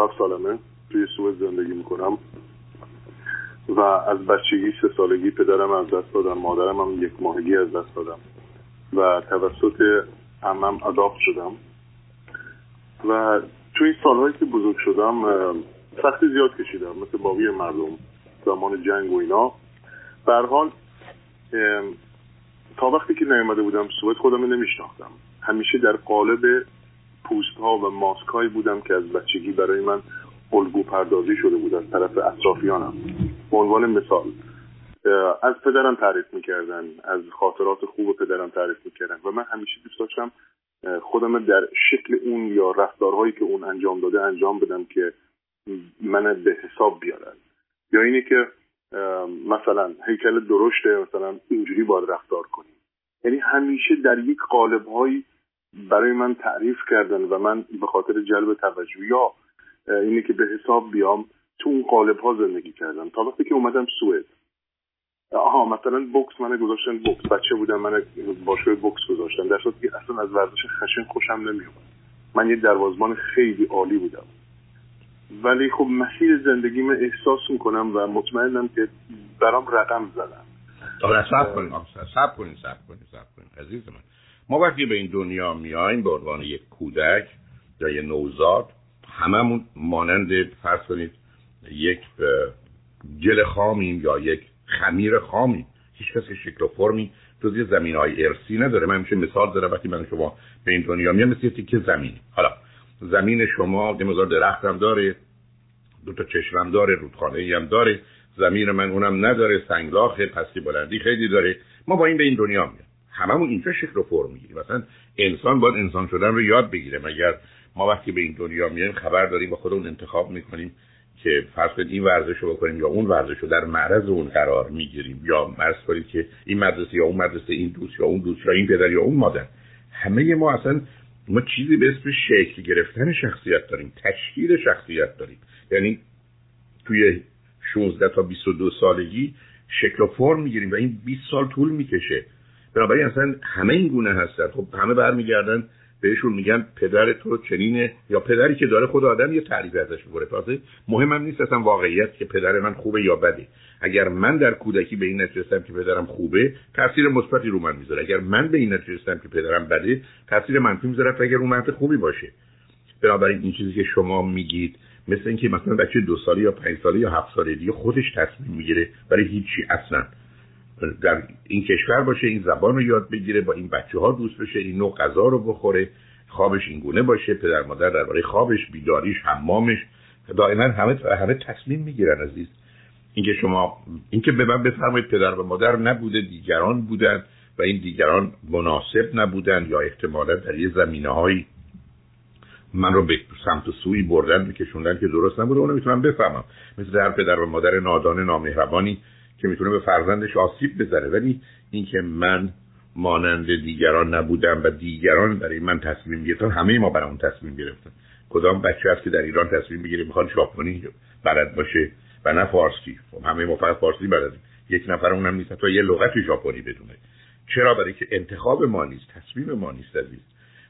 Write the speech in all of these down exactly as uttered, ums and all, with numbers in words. بیست و هفت سالمه، توی سوئد زندگی میکنم و از بچگی سه سالگی پدرم از دست دادم، مادرم هم یک ماهگی از دست دادم و توسط عمم اداپت شدم و توی سالهایی که بزرگ شدم سختی زیاد کشیدم مثل باقی مردم زمان جنگ و اینا. به هر حال تا وقتی که نیامده بودم سوئد خودم نمیشناختم، همیشه در قالب پوست ها و ماسک هایی بودم که از بچگی برای من الگو پردازی شده بود از طرف اطرافیانم. به عنوان مثال از پدرم تعریف میکردن، از خاطرات خوب پدرم تعریف میکردن و من همیشه دوست داشتم خودم در شکل اون یا رفتارهایی که اون انجام داده انجام بدم که من به حساب بیارن، یا اینه که مثلا هیکل درشته، مثلا اینجوری باید رفتار کنیم. یعنی همیشه در یک قالب هایی برای من تعریف کردن و من به خاطر جلب توجه یا اینه که به حساب بیام تو اون قالب ها زندگی کردم. تا وقتی که اومدم سوئد، آها مثلا بوکس من گذاشتن، بوکس بچه بودم من باشگاه بوکس گذاشتن، در صورتی که اصلا از ورزش خشن خوشم نمیومد. من یه دروازه‌بان خیلی عالی بودم ولی خب مسیر زندگی من احساس میکنم و مطمئنم که برام رقم زدم. حالا صبر کنین صبر کنین صبر کنین صبر کنین عزیز من، ما وقتی به این دنیا میایم به عنوان یک کودک یا یه نوزاد هممون مانند فرض کنید یک گل خامیم یا یک خمیر خامی، هیچ کسی شکل و فرمی توی زمین‌های ارثی نداره. من میشه مثال داره وقتی من شما به این دنیا میام مثل تیکه زمین، حالا زمین شما یه مقدار درخت هم داره، دو تا چشمم داره، رودخانه‌ای هم داره، زمین من اونم نداره، سنگلاخه، پستی بلندی خیلی داره. ما با این به این دنیا میام هممون اینجا شکل و فرم میگیریم. مثلا انسان باید انسان شدن رو یاد بگیره، مگر ما وقتی به این دنیا میایم خبر داریم و خودمون انتخاب میکنیم که فرض کنید این ورزش رو بکنیم یا اون ورزش رو، در معرض اون قرار میگیریم یا فرض کنید که این مدرسه یا اون مدرسه، این دوست یا اون دوست یا این پدر یا اون مادر. همه ما اصلا ما چیزی به اسم شکل گرفتن شخصیت داریم، تشکیل شخصیت داریم. یعنی توی شانزده تا بیست و دو سالگی شکل و فرم میگیریم و این بیست سال طول میکشه. بنابراین اصلا همه این گونه هستن. خب همه برمیگردن بهشون میگن پدر تو چنینه یا پدری که داره خود آدم یه تعریف ازش می‌کنه. واسه مهمم نیست اصلا واقعیت که پدر من خوبه یا بده. اگر من در کودکی به این نتیجه رسیدم که پدرم خوبه، تاثیر مثبتی رو من میذاره. اگر من به این نتیجه رسیدم که پدرم بده، تاثیر منفی میذاره اگر اون مرد خوبی باشه. بنابراین این چیزی که شما میگید مثل اینکه مثلا بچه دو ساله یا پنج ساله یا هفت ساله دیگه خودش تصمیم میگیره برای هیچی، اصلا در این کشور باشه، این زبان رو یاد بگیره، با این بچه‌ها دوست بشه، این نوع غذا رو بخوره، خوابش این گونه باشه، پدر مادر درباره خوابش، بیداریش، حمامش، دائما همه همه تصمیم میگیرن. عزیز اینکه شما اینکه به من بفرمایید پدر و مادر نبوده، دیگران بودن و این دیگران مناسب نبودن یا احتمالاً در یه زمینه‌هایی من رو به سمت و سوی بردن می‌کشوندن که درست نبوده، اونو میتونم بفهمم. مثل در پدر و مادر نادان نامهربانی که میتونه به فرزندش آسیب بزنه، ولی اینکه من مانند دیگران نبودم و دیگران برای من تصمیم گرفتن، همه ما برای اون تصمیم گرفتن. کدام بچه هست که در ایران تصمیم میگیره میخواد ژاپنی بلد باشه و نه فارسی؟ همه ما فقط فارسی بلدیم، یک نفر اونم نیست تا یه لغت ژاپنی بدونه. چرا؟ برای که انتخاب ما نیست، تصمیم ما نیست. عزیز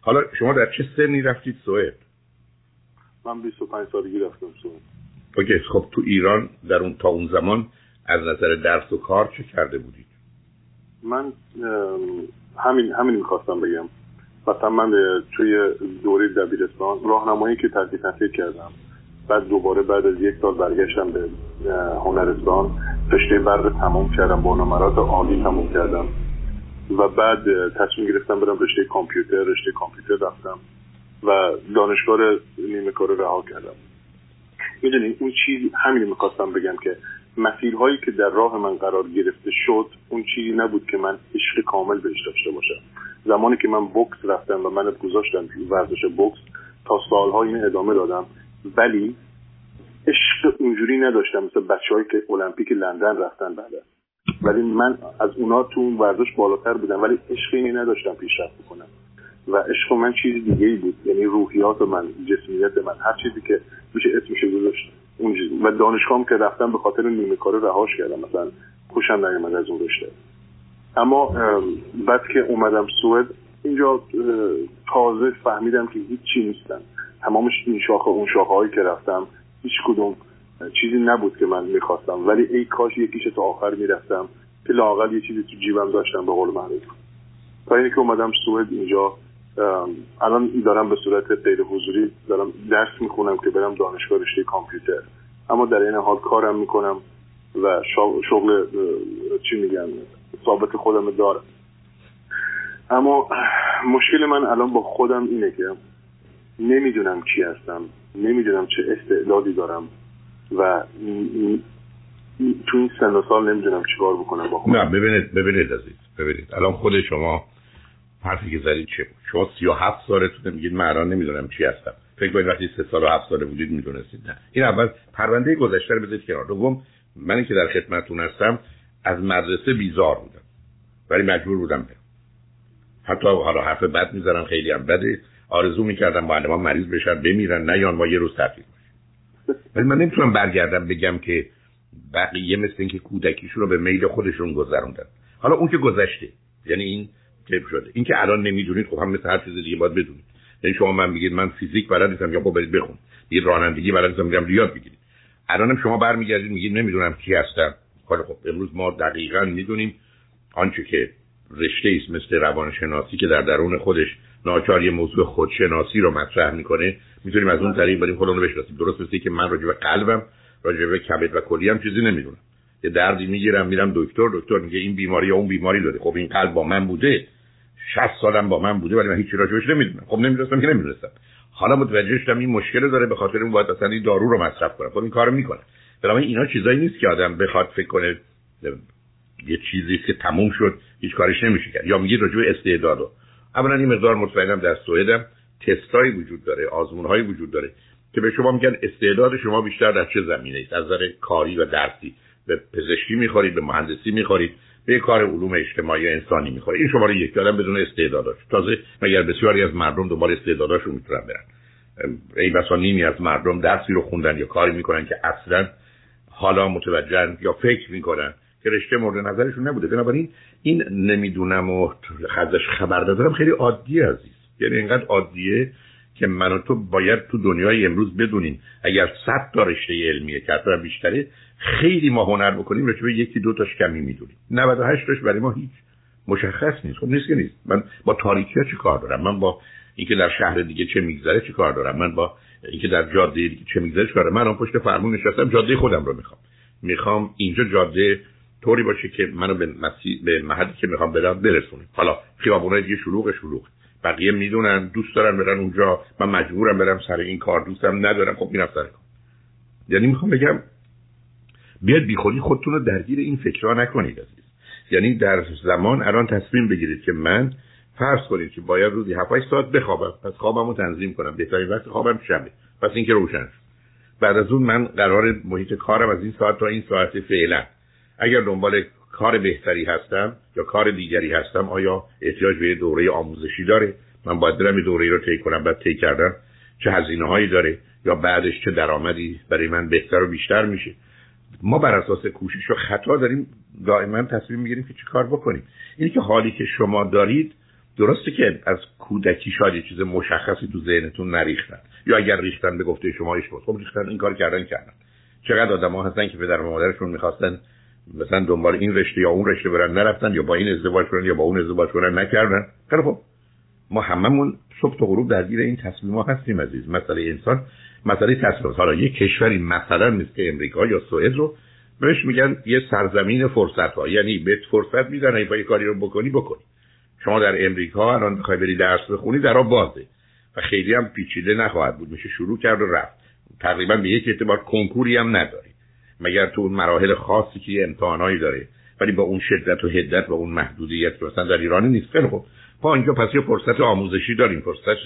حالا شما در چه سنی رفتید سوئد؟ من بیست و پنج سالگی رفتم سوئد. اوکی، خب تو ایران در اون تا اون زمان از نظر درس و کار چه کرده بودید؟ من همین همین می‌خواستم بگم. مثلا من توی دوره دبیرستان راهنمایی که تحصیل تحصیل کردم، بعد دوباره بعد از یک سال برگشتم به هنرستان، رشته برق تمام کردم، با نمرات عالی تمام کردم و بعد تصمیم گرفتم برم رشته کامپیوتر، رشته کامپیوتر رفتم و دانشگاه نیمه کاره رها کردم. می‌دونید اون چیز همین می‌خواستم بگم که مسیرهایی که در راه من قرار گرفته شد اون چیزی نبود که من عشق کامل بهش داشته باشم. زمانی که من بوکس رفتم و منو گذاشتم توی ورزش بوکس، تا سال‌ها اینو ادامه دادم ولی عشق اونجوری نداشتم مثل بچه‌هایی که المپیک لندن رفتن بعد، ولی من از اونا تو اون ورزش بالاتر بودم ولی عشق اینو نداشتم پیشرفت بکنم. و عشق من چیز دیگه‌ای بود، یعنی روحیات من، جسمیت من، هر چیزی که میشه اسمش گذاشت اونجوری. و دانشگاهم که رفتم به خاطر نیمه کاره رهاش کردم، مثلا خوشم نیامد از اون رشته. اما بعد که اومدم سوئد اینجا تازه فهمیدم که هیچ چی نیستم. تمام این شاخه اون شاخه هایی که رفتم هیچ کدوم چیزی نبود که من میخواستم، ولی ای کاش یکیش تا آخر میرفتم که لااقل یه چیزی تو جیبم داشتم به قول معروف. تا اینکه اومدم سوئد، اینجا الان دارم به صورت غیر حضوری دارم درس میخونم که برم دانشگاه رشته کامپیوتر، اما در این حال کارم میکنم و شغل چی میگم ثابت خودم دارم. اما مشکل من الان با خودم اینه که نمیدونم کی هستم، نمیدونم چه استعدادی دارم و تو این سن و سال نمیدونم چیکار بکنم با خودم. نه ببینید ببینید عزیز، ببینید الان خود شما حرفی که زدید چه بود؟ شما سی و هفت سالتون میگید من الان نمیدونم چی هستم. فکر کنید وقتی سه سال و هفت ساله بودید میدونستید؟ نه. این اول پرونده گذشته رو بذارید کنار. دوم، من که در خدمتتون هستم از مدرسه بیزار بودم ولی مجبور بودم برم. حتی حالا حرف بد میذارم، خیلی هم بده، آرزو میکردم معلمان مریض بشن بمیرن، نه یا ما یه روز تعطیل بشیم. ولی من نمیتونم برگردم بگم که بقیه مثل اینکه کودکیشون رو به میل خودشون گذروندن. حالا اون که گذشته، یعنی این چه شده؟ این که الان نمیدونید، خب هم مثل هر چیز دیگه باید بدونید. یعنی شما من میگید من فیزیک بلد نیستم، یا خب برید بخون. میگید رانندگی بلد نیستم، میگم ریاض بگیرید. الانم شما برمیگردید میگید نمیدونم کی هستم. حالا خب امروز ما دقیقاً میدونیم آنچه که رشته است مثل روانشناسی که در درون خودش ناچار یه موضوع خودشناسی رو مطرح میکنه، میتونیم از اون طریق بریم خودمون رو بشناسیم. درست مثل که من راجع به قلبم، راجع به کبد و کلیه‌ام چیزی نمیدونم، یه دردی میگیرم میرم دکتر، دکتر میگه این بیماری یا اون بیماری داره. خب این قلب با من بوده، شصت سالم با من بوده، ولی من هیچ راجعش نمیدونم. خب نمیدونستم که نمیدونستم. حالا متوجه شدم این مشکل داره، به خاطر اون باید اصلا این دارو رو مصرف کنم. خب این کارو میکنه. بنابراین اینا چیزایی نیست که آدم بخواد فکر کنه یه چیزی که تموم شد هیچ کارش نمیشه کرد. یا میگه راجع به استعدادو. اولا این مقدار مطمئنم در سوئدم تستایی وجود داره، آزمون‌هایی وجود داره که به شما میگن استعداد شما بیشتر در چه زمینه‌ای است؟ از نظر کاری و درسی، به پزشکی می‌خورید، به مهندسی می‌خورید، به کار علوم اجتماعی و انسانی می‌خورید. این شما رو یک کلام بدون استعداداش. تازه مگر بسیاری از مردم دنبال استعداداشون می‌تونن برن. ای بسا نیمی از مردم درسی رو خوندن یا کاری می‌کنن که اصلاً حالا متوجهن یا فکر می‌کنن که رشته مورد نظرشون نبوده. بنابراین این نمیدونم و ازش خبر ندارم خیلی عادیه عزیز. یعنی اینقدر عادیه که من و تو باید تو دنیای امروز بدونیم اگر صد تا رشته علمیه که حتی بیشتره، خیلی ما هنر بکنیم راجع به یکی دو تاش کمی میدونیم، نود و هشت تاش برای ما هیچ مشخص نیست. خب نیست که نیست. من با تاریکی‌ها چی کار دارم؟ من با اینکه در شهر دیگه چه میگذره چی کار دارم؟ من با اینکه در جاده دیگه چه میگذره چی کار دارم؟ من الان پشت فرمون نشستم، جاده خودم رو میخوام. میخوام اینجا جاده طوری باشه که منو به مسیر به محلی که میخوام برم برسونه. حالا خیابونای دیگه شلوغ شلوغ، بقیه میدونن، دوست دارن برن اونجا، من مجبورم برم سر این کار، دوستم ندارم، خب میرم سر کار. یعنی میخوام بگم بیاد بیخودی خودتون رو درگیر این فکرها نکنید عزیز. یعنی در زمان الان تصمیم بگیرید که من فرض کنید که باید روزی هفت هشت ساعت بخوابم، پس خوابمو تنظیم کنم، بهترین وقت خوابم شبه، پس این که روشن شد. بعد از اون من قرار محیط کارم از این ساعت تا این ساعت فعلا. اگر دنبال کار بهتری هستم یا کار دیگری هستم، آیا احتیاج به دوره آموزشی داره؟ من باید برم دوره رو طی کنم، بعد طی کردم چه هزینه‌هایی داره یا بعدش چه درآمدی برای من بهتر و بیشتر میشه؟ ما بر اساس کوشش و خطا داریم دائما تصمیم میگیریم که چه کار بکنیم. اینی که حالی که شما دارید درسته که از کودکی شاید یه چیز مشخصی تو ذهنتون نریختن، یا اگر ریختن به گفته شما ایش بود. خب ریختن، این کار کردن کردن. چقدر آدم‌ها هستن که پدر و مادرشون می‌خواستن مثلا دنبال این رشته یا اون رشته برن، نرفتن، یا با این ازدواج کردن یا با اون ازدواج کردن نکردن. خب ما هممون صبح تا غروب درگیر این تصمیم‌ها هستیم عزیز. مسئله انسان مسئله تصمیم‌ها. حالا یک کشوری مثلا مثل امریکا یا سوئد رو بهش میگن یه سرزمین فرصت‌ها، یعنی به فرصت میدن اگه یه کاری رو بکنی بکنی. شما در امریکا الان می‌خوای بری درس بخونی، درا بازه و خیلی هم پیچیده نخواهد بود، میشه شروع کرد و رفت. تقریبا به یک اعتبار کنکوری هم نداره، مگر تو اون مراحل خاصی که امتحانایی داره، ولی با اون شدت و حدت و اون محدودیت که مثلا در ایران نیست. خیلی خب ما اینجا پس یه فرصت آموزشی داریم، فرصت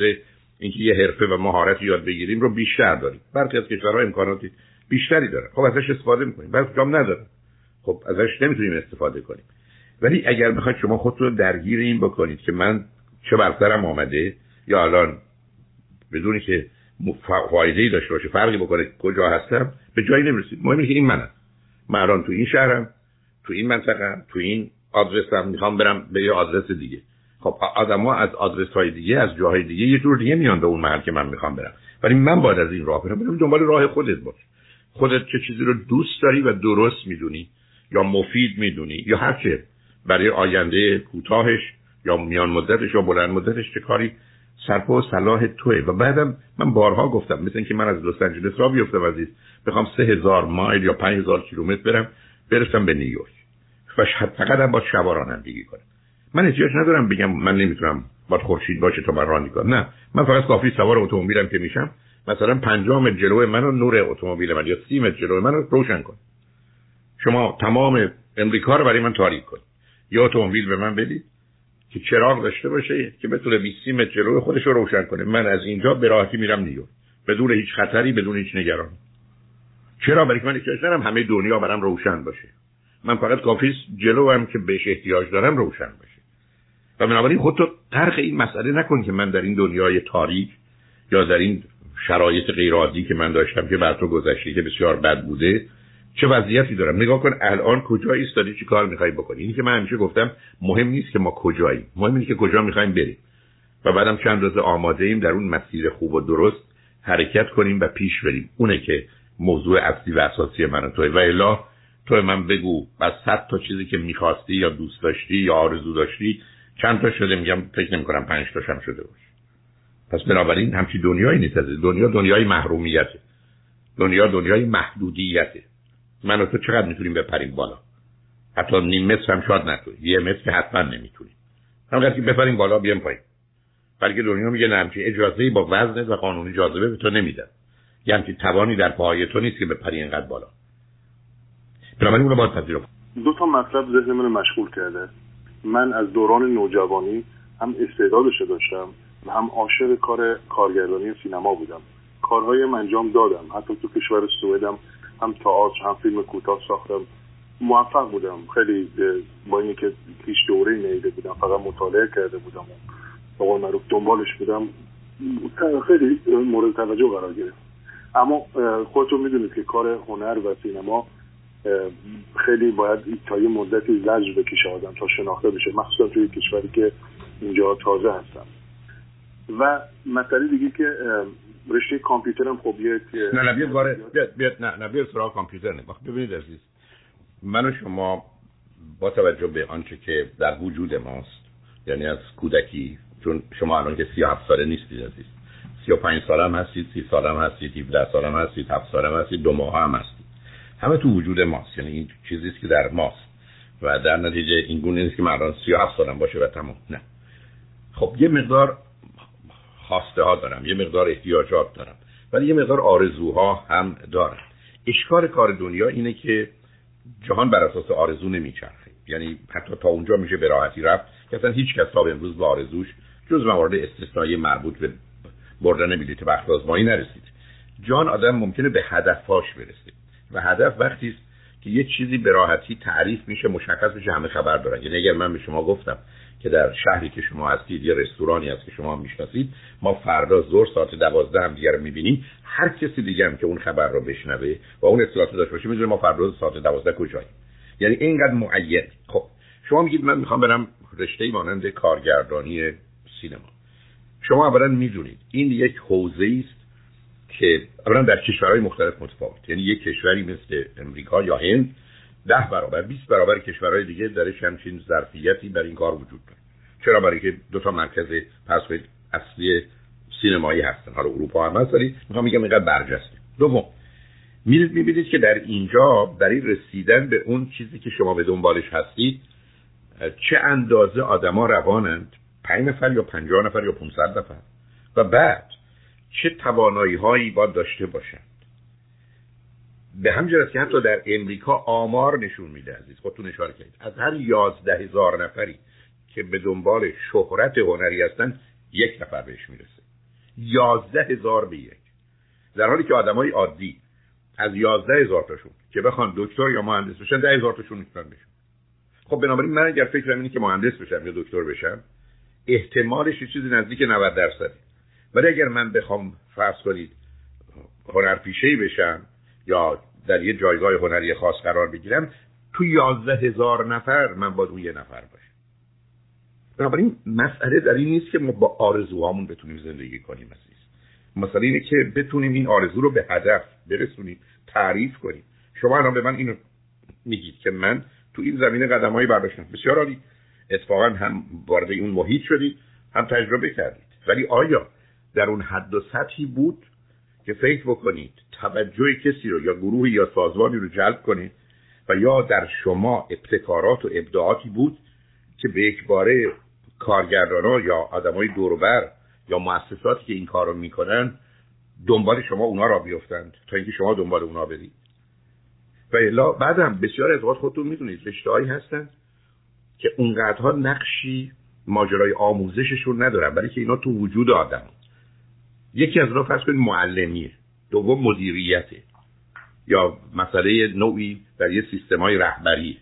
اینکه یه حرفه و مهارتی یاد بگیریم رو بیشتر داریم. برخی از کشورها امکاناتی بیشتری داره، خب ازش استفاده می‌کنیم. بعضی جام نداره، خب ازش نمیتونیم استفاده کنیم. ولی اگر بخواید شما خودتون درگیر این بکنید که من چه بر سرم اومده، یا الان بدونی که فایده‌ای داشته باشه فرقی بکنه کجا هستم، به جایی نمیرسید. مهم اینه که این منم، من الان تو این شهرم، تو این منطقه، تو این آدرسم، میخوام برم به یه آدرس دیگه. خب آدم‌ها از آدرس‌های دیگه، از جاهای دیگه، یه جور دیگه میان به اون محل که من میخوام برم، ولی من باید از این راه برم. برم دنبال راه خودت باش. خودت چه چیزی رو دوست داری و درست میدونی یا مفید میدونی یا هر چه برای آینده کوتاهش یا میان مدتش یا بلند مدتش چه کاری سرپا و صلاح توئه. و بعدم من بارها گفتم مثل اینکه من از لس آنجلس را بیفتم عزیز، بخوام سه هزار مایل یا پنج هزار کیلومتر برم برسم به نیویورک و فقط هم با شبارانندگی کنم. من احتیاج ندارم بگم من نمیتونم باید خورشید باشه تا من رانی کنم، نه، من فقط کافی سوار اتومبیلم که میشم مثلا پنجام جلوی منو نور اتومبیل من یا سیم جلوی منو روشن کن. شما تمام امریکا رو برای من تاریک کن یا اتومبیل به من بدید که چراغ داشته باشه که بتونه بیست سیم جلوی خودش رو روشن کنه. من از اینجا به راحتی میرم نیویورک بدون هیچ خطری، بدون هیچ نگرانی. چرا؟ برای که من احتیاج ندارم همه دنیا برام روشن باشه، من فقط کافیه جلویم که بهش احتیاج دارم روشن باشه. و بنابراین خودتو غرق این مسئله نکن که من در این دنیای تاریک یا در این شرایط غیر عادی که من داشتم که بر تو گذشته که بسیار بد بوده چه وضعیتی دارم. نگاه کن الان کجا ایستادی، چی کار می‌خوای بکنی. اینی که من همیشه گفتم مهم نیست که ما کجاییم، مهم اینه که کجا می‌خوایم بریم و بعدم چند روز آماده ایم در اون مسیر خوب و درست حرکت کنیم و پیش بریم. اونه که موضوع اصلی و اساسی من و توئه. و الا تو من بگو از صد تا چیزی که می‌خواستی یا دوست داشتی یا آرزو داشتی چند تا شده، میگم فکر نمی‌کنم پنج تاش هم شده باشه. پس بنابراین همچی دنیایی نیست. دنیا دنیای محرومیته، دنیا دنیای محدودیته. من و تو چقدر میتونیم بپریم بالا؟ حتی نیم متر هم شاید نتونیم، یه متر که حتما نمیتونیم، همونقدر که بپریم بالا بیام پایین. بلکه دنیا میگه نه، همچین اجازه‌ای با وزنت و قانون جاذبه به تو نمیدن، یه همچین توانی در پای تو نیست که بپری اینقدر بالا. بنابراین اونو باید پذیرا کنیم. دو تا مطلب ذهن منو مشغول کرده. من از دوران نوجوانی هم استعدادش داشتم و هم عاشق کار کارگردانی سینما بودم. کارهایم انجام دادم، حتی تو کشور سوئدم هم تئاتر هم فیلم کوتاه ساختم، موفق بودم. خیلی با اینی که هیچ دوره‌ای نیده بودم، فقط مطالعه کرده بودم و قول معروف دنبالش بودم، خیلی مورد توجه قرار گرفت. اما خودتون میدونید که کار هنر و سینما خیلی باید تا یه مدتی لج بکشه آدم تا شناخته بشه، مخصوصا توی کشوری که اینجا تازه هستم. و مسئله دیگه که رشته کامپیوترم خوبیه که نه نه بیاد باره بیاد بیاد نه نه بیاد سراغ کامپیوتر نه. ببینید عزیز، من و شما با توجه به آنچه که در وجود ماست، یعنی از کودکی، چون شما الان که سی و هفت ساله نیستید عزیز، سی و پنج ساله هم هستید، سی ساله هم هستید، هفده ساله هم هستید، هفت ساله هم هستید، دو ماه هم هستید، همه تو وجود ماست. یعنی این چیزیست که در ماست و در نتیجه این گونه نیست که من الان سی و هفت سالم باشه و تمام. نه، خب یه مقدار خواسته ها دارم، یه مقدار احتیاجات دارم، ولی یه مقدار آرزوها هم دارم. اشکال کار دنیا اینه که جهان بر اساس آرزو نمیچرخه، یعنی حتی تا اونجا میشه به راحتی رفت که اصلا هیچ کس تا به امروز با آرزوش جز موارد استثنایی مربوط به بردن بلیط وقت آزمایی نرسید. جان آدم ممکنه به هدفش برسه و هدف وقتی است که یه چیزی به راحتی تعریف میشه، مشخص میشه، همه خبر دارن. یعنی اگر من به شما گفتم که در شهری که شما هستید یه رستورانی هست که شما میشناسید، ما فردا ظهر ساعت دوازده هم دیگه رو میبینیم، هر کسی دیگه هم که اون خبر رو بشنوه و اون اطلاعات رو داشته باشه میدونه ما فردا ساعت دوازده کجاییم. یعنی اینقدر معین. خب شما میگید من میخوام برم رشته مانند کارگردانی سینما. شما اولا میدونید این یک حوزه‌ای است که اولا در کشورهای مختلف متفاوت، یعنی یک کشوری مثل امریکا یا هند ده برابر بیست برابر کشورهای دیگه درش همچین ظرفیتی برای این کار وجود داره. چرا؟ برای که دو تا مرکز پسوید اصلی سینمایی هستن. حالا اروپا هم هست ولی میخوام بگم اینقدر برجسته. دوم میرید میبینید که در اینجا برای رسیدن به اون چیزی که شما به دنبالش هستید چه اندازه آدما روانند، پنج نفر یا پنجاه نفر یا پانصد نفر، و بعد چه توانایی هایی باید داشته باشند. به همجرد که حتی در امریکا آمار نشون میده عزیز، خودتون اشاره کردید، از هر یازده هزار نفری که به دنبال شهرت هنری هستن یک نفر بهش میرسه. یازده هزار به یک، در حالی که آدمای عادی از یازده هزار تاشون که بخوان دکتر یا مهندس بشن ده هزار تاشون میتونن بشن. خب بنابراین من اگر فکرم اینه که مهندس بشم یا دکتر بشم احتمالش یه چیزی نزدیک نود درصد، ولی اگر من بخوام فرض کنید هنرپیشه‌ای بشم یا در یه جایگاه هنری خاص قرار بگیرم، تو یازده هزار نفر من باید اون یه نفر باشم. بنابراین مسئله در این نیست که ما با آرزوهامون بتونیم زندگی کنیم عزیز. مسئله اینه که بتونیم این آرزو رو به هدف برسونیم، تعریف کنیم. شما الان به من اینو میگید که من تو این زمینه قدم‌هایی برداشتم، بسیار عالی، اتفاقا هم وارد اون محیط شدید، هم تجربه کردید، ولی آیا در اون حد و سطحی بود که فکر بکنید توجه کسی رو یا گروهی یا سازمانی رو جلب کنید و یا در شما ابتکارات و ابداعاتی بود که به یک باره کارگردانا یا آدمای دور و بر یا مؤسساتی که این کارو میکنن دنبال شما اونا را بیافتند تا اینکه شما دنبال اونا برید؟ و الا بعدم بسیار از وقت خودتون میدونید رشته‌هایی هستن که اونقدرها نقشی ماجرای آموزششون ندارن، بلکه اینا تو وجود آدم. یکی از اونا فرض کنید معلمیه، دوم مدیریته یا مسئله نوعی در یه سیستمای رهبری.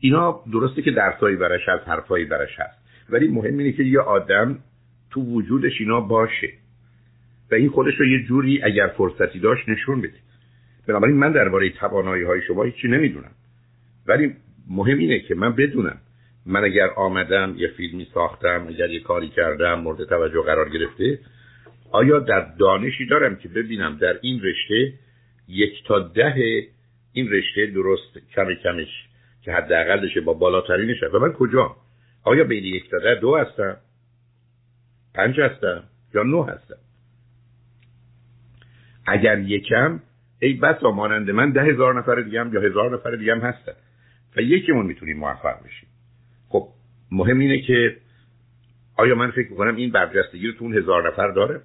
اینا درسته که درسایی برش هست، حرفایی برش هست، ولی مهم اینه که یه آدم تو وجودش اینا باشه و این خودش رو یه جوری اگر فرصتی داشت نشون بده. بنابراین من درباره توانایی‌های شما هیچی نمیدونم، ولی مهم اینه که من بدونم من اگر آمدم یه فیلمی ساختم، اگر یه کاری کردم مورد توجه قرار گرفته، آیا در دانشی دارم که ببینم در این رشته یک تا ده این رشته درست کم کمش که حداقلش با بالاترینش و من کجا؟ آیا بین یک تا ده دو هستم، پنج هستم یا نه هستم؟ اگر یکم ای بسا مانند من ده هزار نفر دیگه هم یا هزار نفر دیگه هم هستن و یکیمون میتونیم موفق بشیم. خب مهم اینه که آیا من فکر میکنم این برجستگی رو تو اون هزار نفر داره؟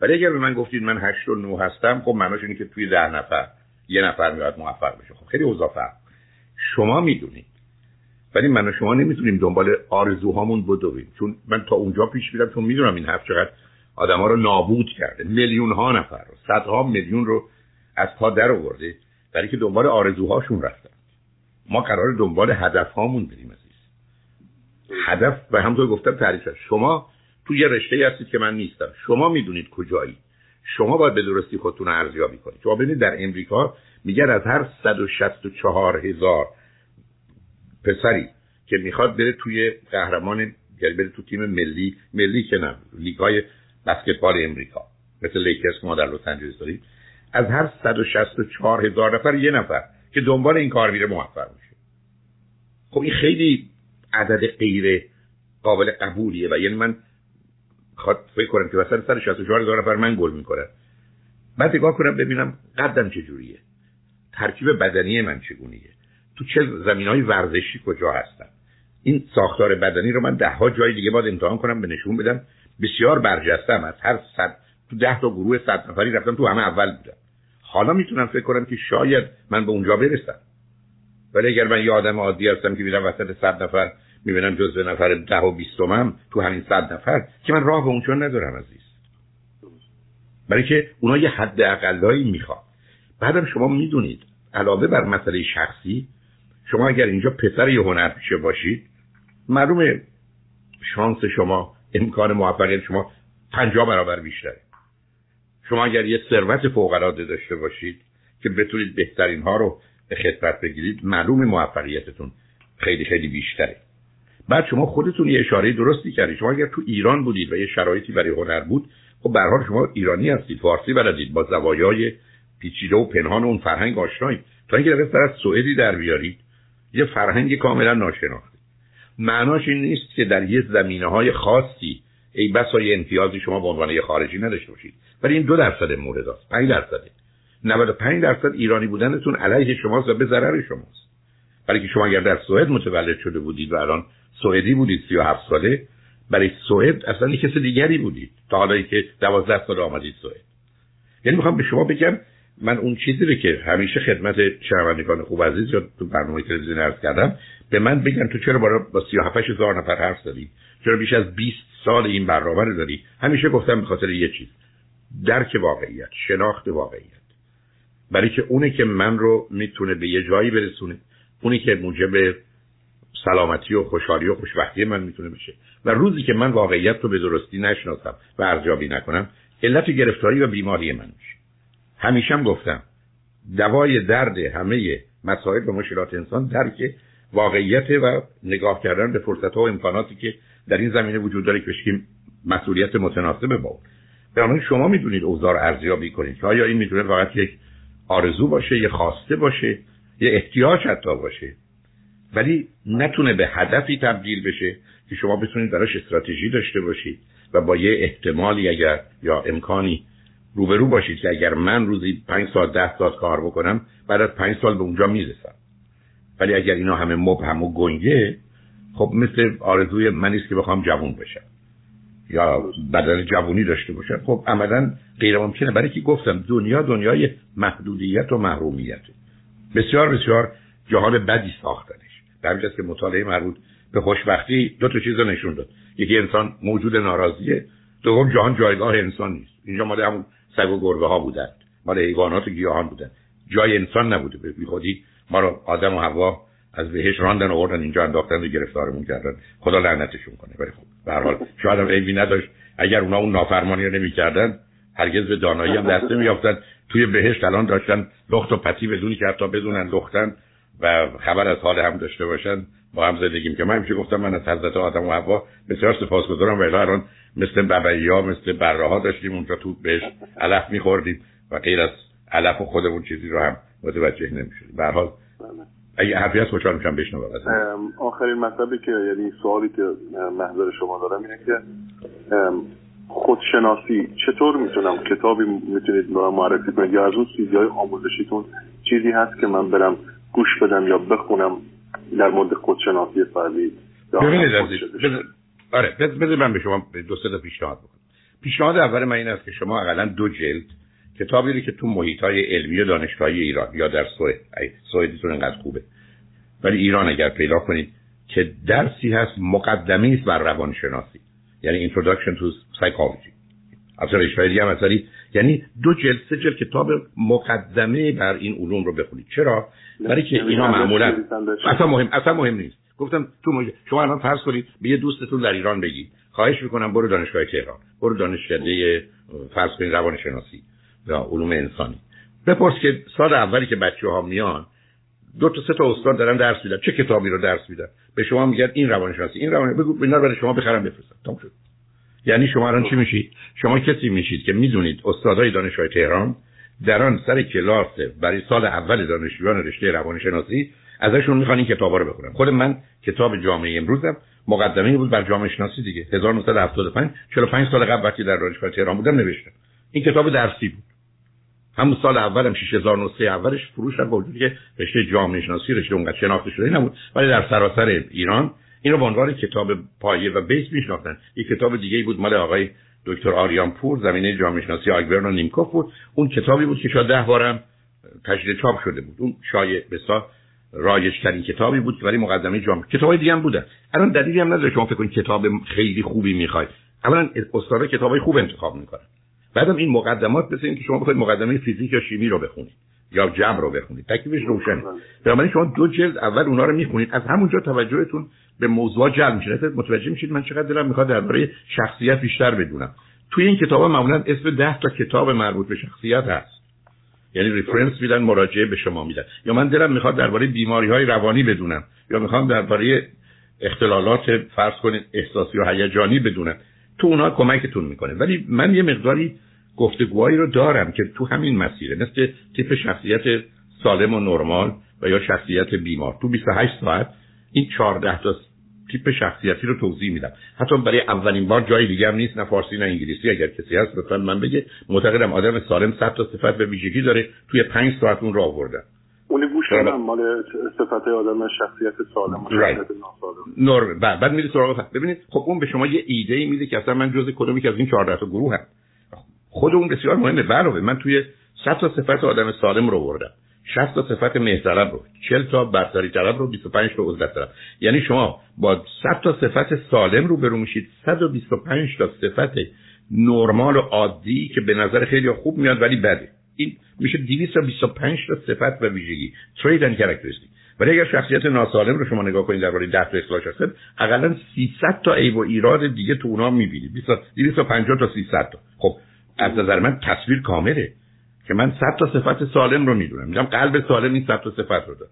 ولی اگر به من گفتید من هشت و نه هستم، خب معناش اینه که توی ده نفر یه نفر میاد موفق بشه. خب خیلی اوضاع فرق. شما میدونید، ولی من و شما نمیتونیم دنبال آرزوهامون بدویم، چون من تا اونجا پیش میرم چون میدونم این حرف چقدر آدما رو نابود کرده، میلیون ها نفر رو، صدها میلیون رو از پا در آورده، برای که دنبال آرزوهاشون رفتن. ما قراره دنبال هدفهامون بریم عزیز. هدف و همونطور گفتم تعریفش. شما تو یه رشته‌ای هستید که من نیستم. شما میدونید کجایی. شما باید به درستی خودتون رو ارزیابی کنید. شما ببینید در امریکا میگن از هر صد و شصت و چهار هزار پسری که میخواد بره توی قهرمان، یعنی بره تو تیم ملی، ملی که نه، لیگ‌های بسکتبال امریکا مثل لیکرز که ما در لس آنجلس داریم، از هر صد و شصت و چهار هزار نفر یه نفر که دنبال این کار میره موفق میشه. خب این خیلی عدد غیر قابل قبولیه و یعنی من خاطر فکر کنم که واسه صد و شصت و چهار هزار نفر من گل میکنه، بعد نگاه کنم ببینم قدم چجوریه، ترکیب بدنی من چگونیه، تو چه زمینهای ورزشی کجا هستم. این ساختار بدنی رو من ده ها جای دیگه باید امتحان کنم، به نشون بدم بسیار برجستم. از هر صد تو ده تا گروه صد نفری رفتم، تو همه اول بودم. حالا میتونم فکر کنم که شاید من به اونجا برسم. ولی اگر من یه آدم عادی هستم که میرم وسط صد نفر میبینم جزو نفر ده و بیستمم تو همین صد نفر، که من راه به اونجا ندارم عزیز، برای که اونا یه حد اقلایی میخوان. بعدم شما میدونید علاوه بر مسئله شخصی، شما اگر اینجا پسر یه هنرپیشه باشید، معلومه شانس شما، امکان موفقیت شما پنجاه برابر بیشتره. شما اگر یه ثروت فوق‌العاده داشته باشید که بتونید بهترین ها رو به خدمت بگیرید، معلومه موفقیتتون خیلی خیلی بیشتره. بعد شما خودتون یه اشاره درستی کردید. شما اگر تو ایران بودید و یه شرایطی برای هنر بود، خب به هر حال شما ایرانی هستید، فارسی بلدید، با زوایای پیچیده و پنهان اون فرهنگ آشنایید. تا اینکه در طرف سعودی در بیارید یه فرهنگ کاملا ناشناخته. معناش این نیست که در یه زمینه‌های خاصی ای بسا یه امتیازی شما به عنوان یه خارجی نداشته باشید، ولی این دو درصد مورد است، پنج درصده. نود و پنج درصد ایرانی بودنتون علیه شماست و به ضرر شماست. برای که شما اگر در سوئد متولد شده بودید و الان سوئدی بودید سی و هفت ساله، برای سوئد اصلا یک کس دیگری بودید تا حالی که دوازده سال آمدید سوئد. یعنی میخوام به شما بگم من اون چیزی رو که همیشه خدمت شنوندگان خوب عزیز یا تو برنامه تلویزیون عرض کردم، به من بگن تو چرا برای با سی و هفت هزار نفر حرف زدی، چرا بیش از بیست سال این برنامه رو داری؟ همیشه گفتم به خاطر یه چیز، درک واقعیت، شناخت واقعیت، برای که اونه که من رو میتونه به یه جایی برسونه، اونی که موجب سلامتی و خوشحالی و خوشبختی من میتونه بشه. و روزی که من واقعیت رو به درستی نشناسم و ارزیابی نکنم، علت گرفتاری و بیماری من میشه. همیشه هم گفتم دوای درد همه مسائل و مشکلات انسان درک واقعیت و نگاه کردن به فرصت‌ها و امکاناتی که در این زمینه وجود داره که بشکیم مسئولیت متناسب با اون. بنابراین شما میدونید اوضاع رو ارزیابی کنید که آیا این میتونه فقط یک آرزو باشه، یک خواسته باشه، یک احتیاج حتی باشه، ولی نتونه به هدفی تبدیل بشه که شما بتونید براش استراتژی داشته باشید و با یه احتمالی اگر یا امکانی روبرو باشید که اگر من روزی پنج ساعت ده ساعت کار بکنم بعد از پنج سال به اونجا میرسم. ولی اگر اینا همه مبهم و گنگه، خب مثل آرزوی من است که بخوام جوان بشم یا بدن جوانی داشته باشم، خب عملاً غیر ممکنه. برای که گفتم دنیا دنیای محدودیت و محرومیته، بسیار بسیار جهان بدی ساختنش. در اینجاست که مطالعه مربوط به خوشبختی دو تا چیزو نشون داد: یکی انسان موجود ناراضیه، دوم جهان جایگاه انسان نیست. اینجا مال همون سگ و گربه ها بودن، مال حیوانات و گیاهان بودن، جای انسان نبوده. به خودی ما رو آدم و حوا از بهش راندن و آوردن اینجا انداختن و گرفتارمون کردن، خدا لعنتشون کنه. ولی خب به هر حال شاید هم عیبی نداشت، اگر اونا اون نافرمانی رو نمی‌کردن هرگز به دانایی هم دست نمی‌یافتن. توی بهشت الان داشتن لخت و پتی بدون که حتی بدونن لختن و خبر از حال هم داشته باشن با هم زندگی می‌کنن. من همیشه گفتم من از حضرت آدم و حوا بسیار سپاسگزارم و الان مثل ببعیا مثل بره‌ها داشتیم اونجا تو بهشت علف می‌خوردیم و غیر از علف خودمون چیزی رو هم متوجه نمی‌شدیم. به هر حال اگه حرفی هست خوشحال میشم بشنوم. آخرین مطلبی که یعنی سوالی که محضر شما دارم اینه که خودشناسی چطور میتونم، کتابی میتونید معرفی کنید یا از اون سیدیای آموزشیتون چیزی هست که من برم گوش بدم یا بخونم در مورد خودشناسی فردی؟ آره بذار من به شما دو سه تا پیشنهاد بکنم. پیشنهاد اول من این است که شما حداقل دو جلد کتابی رو که تو محیط‌های علمی و دانشگاهی ایران یا در سوئد، سوئدیتون انقدر خوبه ولی ایران اگر پیدا کنید که درسی هست، مقدمه‌ای است بر روانشناسی، یعنی Introduction to Psychology، اصلا شاید هم مثلا یعنی دو جلد سه جلد کتاب مقدمه بر این علوم رو بخونید. چرا؟ برای که اینا معمولا اصلا مهم اصلا مهم نیست. گفتم تو مج... شما الان فرض کنید به یه دوستتون در ایران بگید خواهش می‌کنم برو دانشگاه تهران، برو دانشکده فرض کنید روانشناسی یا علوم انسانی، بپرس که سال اولی که بچه‌ها میان دو تا سه تا استاد دارن درس میدن، چه کتابی رو درس میدن، به شما میگن این روانشناسی این روان بگو اینا برای شما بخرم بفرستم، تموم شد. یعنی شما الان چی میشید؟ شما کسی میشید که میدونید استادای دانشگاه تهران دران سر کلاس برای سال اول دانشجویان رشته روانشناسی ازشون میخوان این کتابا رو بخونن. خود من کتاب جامعه امروزم مقدمه‌ای بود بر جامعه شناسی دیگه، هزار و نهصد و هفتاد و پنج چهل و پنج سال قبل وقتی در دانشگاه تهران بودم نوشتم. این کتاب درسی بود. همون سال اولم شش هزار و نهصد و سه اولش فروش شد، با وجودی که رشته جامعه شناسی رشته اونقدر شناخته شده نبود، ولی در سراسر ایران این رو به عنوان کتاب پایه و بیس میشناختن. یک کتاب دیگه‌ای بود مال آقای دکتر آریانپور، زمینه جامعه شناسی آگبرن و نیمکوف بود. اون کتابی بود که شاید ده بارم تجدید چاپ شده بود. اون شاید بسا رایج‌ترین کتابی بود که برای مقدمه جامعه. کتاب‌های دیگه هم بودن. الان دلیلی هم نداره شما فکر کنید کتاب خیلی خوبی می‌خواید. اولا استادا کتاب‌های خوب انتخاب می‌کنن. بعدم این مقدمات مثل این که شما بخواید مقدمه فیزیک یا شیمی رو بخونید یا جبر رو بخونید، تکلیفش روشنه. بنابراین شما دو جلد اول اونا رو میخونید، از همونجا توجهتون به موضوع جلب میشه، متوجه میشید من چقدر دلم میخواد درباره شخصیت بیشتر بدونم. توی این کتابا معمولا اسم ده تا کتاب مربوط به شخصیت هست، یعنی ریفرنس میدن، مراجعه به شما میدن. یا من دلم میخواد درباره بیماری‌های روانی بدونم یا میخوام درباره اختلالات فرض کنید احساسی و هیجانی بدونم، تو اونا کمکتون میکنه. ولی من یه مقداری گفتگوهایی رو دارم که تو همین مسیره، مثل تیپ شخصیت سالم و نرمال و یا شخصیت بیمار، تو بیست و هشت ساعت این چهارده تا تیپ شخصیتی رو توضیح میدم. حتی برای اولین بار جای دیگه هم نیست، نه فارسی نه انگلیسی. اگر کسی هست مثلا من بگه معتقدم آدم سالم صد تا صفت به ویژگی داره، توی پنج ساعت اون رو آوردم. اون گوش دادم مال صفات آدم، شخصیت سالم و شخصیت ناسالم نور. بعد بعد میری سراغ ببینید، خب اون به شما یه ایده ای میده که اصلا من جزء کدومی که از این چهارده تا گروه هستم. خود اون بسیار مهمه. علاوه من توی صد تا صفت آدم سالم رو بردم، شصت تا صفت مهذب رو، چهل تا برتری طلب رو، بیست و پنج تا عزلت طلب. یعنی شما با صد تا صفت سالم رو برو میشید، صد و بیست و پنج تا صفت نرمال و عادی که به نظر خیلی خوب میاد ولی بده. این میشه دویست و بیست و پنج تا صفت و ویژگی، ترید اند کراکتریستیک. ولی اگر شخصیت ناسالم رو شما نگاه کنید درباره ده تا اصلاح شخصیت، حداقل سیصد تا عیب و ایراد دیگه تو اونها میبینید، دویست و پنجاه تا سیصد تا. خب از نظر من تصویر کامله که من صد تا صفت سالم رو میدونم، میگم قلب سالم این صد تا صفت رو داره.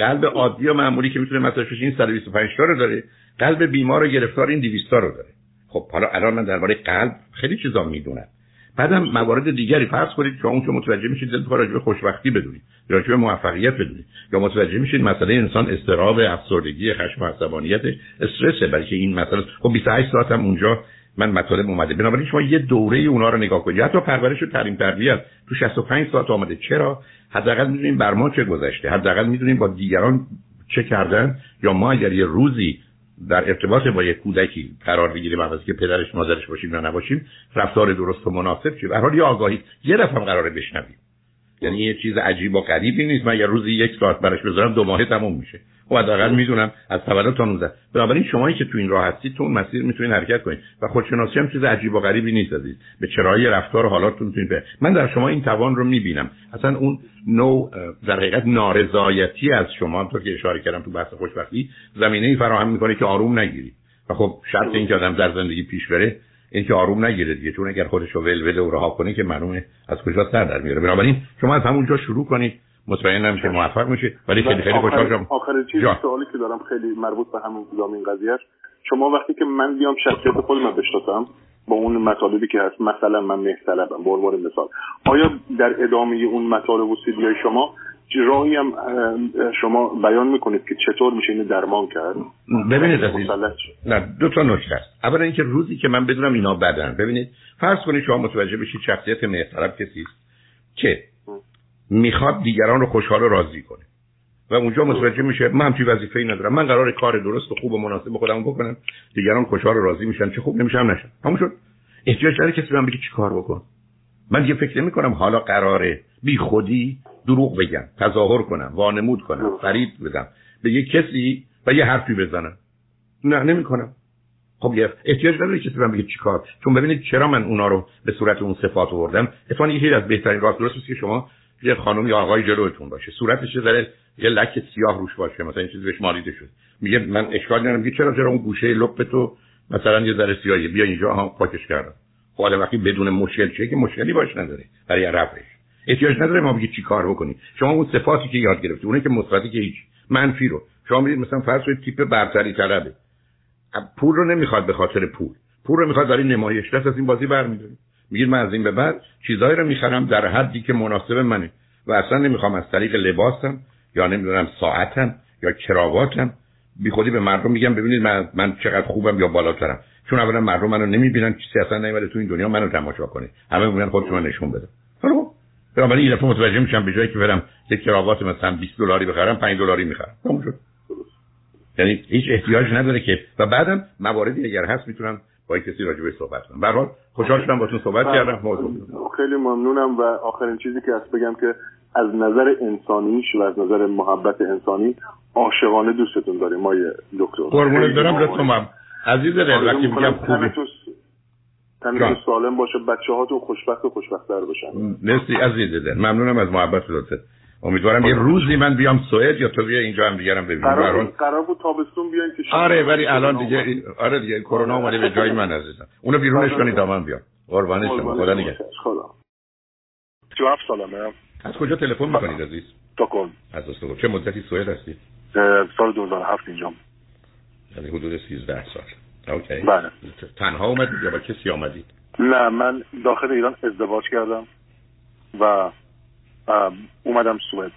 قلب عادی و معمولی که میتونه مصرف بشه این صد و بیست و پنج تا رو داره، قلب بیمار و گرفتار این دویست تا رو داره. خب حالا الان من درباره قلب خیلی چیزا میدونم، بعدم موارد دیگری فرض کنید که اون که متوجه میشید دلتون راجع به خوشبختی بدونید، راجع به موفقیت بدونید، یا متوجه میشید مسئله انسان اضطراب، افسردگی، خشم و عصبانیت، استرسه، بلکه این مسئله خب بیست و هشت ساعت هم اونجا من مطالب اومده. بنابراین شما یه دوره اونا رو نگاه کنید، حتی پرورش و تعلیم تربیت تو شصت و پنج ساعت اومده. چرا؟ حداقل میدونیم بر ما چه گذشته، حداقل میدونیم با دیگران چه کردن، یا ما اگر یه روزی در ارتباط با یک کودکی قرار بگیریم واسه که پدرش مادرش باشیم یا نباشیم، رفتار درست و مناسب چیه. به هر حال یه آگاهی یه دفعه قراره بشنویم، یعنی یه چیز عجیب و غریبی نیست. من یه روزی یک ساعت برش بذارم دو ماه تموم میشه. خب حداقل میدونم از تولد تا نوزده. بنابراین شمایی که تو این راه هستید تو اون مسیر میتونید حرکت کنید و خودشناسی هم چیز عجیب و غریبی نیست عزیز. به چرایی رفتار و حالاتتون میتونید. من در شما این توان رو میبینم. اصلا اون نوع در حقیقت نارضایتی از شما همونطور که اشاره کردم تو بحث خوشبختی زمینه‌ای فراهم میکنه که آروم نگیرید. و خب شرط این که آدم در زندگی پیش بره این که آروم نگیره دیگه، چون اگر خودش رو ول بده و رها کنه که معلومه از کجا سر در میاره. بنابراین شما از همونجا شروع کنید، مطمئنم که موفق میشید. ولی خیلی خیلی خوشحال شدم. آخرین چیز سوالی که دارم خیلی مربوط به همون زمین قضیه‌اش، شما وقتی که من بیام شخصیت خودم بشناسم با اون مطالبی که هست، مثلا من مه‌طلبم به عنوان مثال، آیا در ادامه اون مطالب و سیدیای شما راهی هم شما بیان میکنید که چطور میشه اینو درمان کرد؟ ببینید عزیز، نه دو تا نکته است. اولا اینکه روزی که من بدونم اینا بدن، ببینید فرض کنید شما متوجه بشید شخصیت مهربان کسی است که میخواد دیگران رو خوشحال و راضی کنه و اونجا متوجه میشه من همچین وظیفه‌ای ندارم، من قراره کار درست و خوب و مناسب خودمو بکنم، دیگران خوشحال و راضی میشن، چه خوب نمیشم نشن. همون شد. احتیاج داره کسی من بگه چیکار بکنم؟ من دیگه فکر نمی‌کنم حالا قراره بی خودی دروغ بگم، تظاهر کنم، وانمود کنم، فریب بدم به یه کسی و یه حرفی بزنم. نه نمی‌کنم. خب یه احتیاج نداره کسی من بگه چیکار، چون ببینید چرا من اونا رو به صورت اون صفات آوردم. اصلا یکی از بهترین راه درست است که شما یه خانم یا آقای جلوتون باشه، صورتش داره یه لکه سیاه روش باشه، مثلا این چیز بهش مالیده شد، میگه من اشکال ندارم، میگه چرا چرا اون گوشه لب تو مثلا یه ذره سیاهه، بیا اینجا ها پاکش کردم. خب وقتی بدون مشکل چه که مشکلی باش نداره، برای رفعش احتیاج نداره ما بگید چی کار بکنی. شما اون صفاتی که یاد گرفتی، اونایی که مثبتی که هیچ، منفی رو شما میرید مثلا فرض کنید تیپ برتری طلبه، پول رو نمیخواد به خاطر پول، پول رو میخواد برای نمایش. دست از این بازی برمی‌دارید، میگید من از این به بعد چیزایی رو میخرم در حدی که مناسب منه و اصلا نمیخوام از طریق لباسم یا نمیدونم ساعتم یا کراواتم بیخودی به مردم میگم ببینید من من چقدر خوبم یا بالاترم، چون اولا مردم منو نمیبینن، چیزی اصلا نمیاد تو این دنیا منو تماشا کنه، همه میگن خودت من نشون بده. بنابراین این دفعه متوجه میشم به جایی که برم یک کراوات مثلا بیست دلاری بخرم پنج دلاری میخرم. تموم شد. یعنی هیچ احتیاج نداره که و بعدم مواردی اگر هست میتونم با کسی راجع بهش صحبت کنم. به هر حال خوشحال شدم باهاتون صحبت کردم. خیلی ممنونم. و آخرین چیزی که هست بگم که از نظر انسانیش و از نظر محبت انسانی عاشقانه دوستتون داریم ما دکتر. قربونت برم لطفاً عزیز دل، وقتی میگم خوبه تنید سالم باشه، بچه هاتون خوشبخت و خوشبخت‌تر باشن. مرسی عزیز دل، ممنونم از محبت لطفت. امیدوارم یه روزی من بیام سوئد یا تو بیا اینجا هم دیگرم ببینیم. قرار بود تابستون بیان که آره، ولی الان دیگه آره دیگه کرونا اومده به جای من عزیزم. اونو بیرونش کنید تا من بیام. قربان شما، خدا نگهدار. خدا. چهار سالمه. از کجا تلفن می‌کنید عزیز؟ تکون. از استرالیا. چه مدتی سوئد هستید؟ سال دو هزار و هفت اینجام. یعنی حدود سیزده سال. اوکی. بله. تنها اومدید یا با کسی اومدید؟ نه، من داخل ایران ازدواج کردم و اومدم سوئد.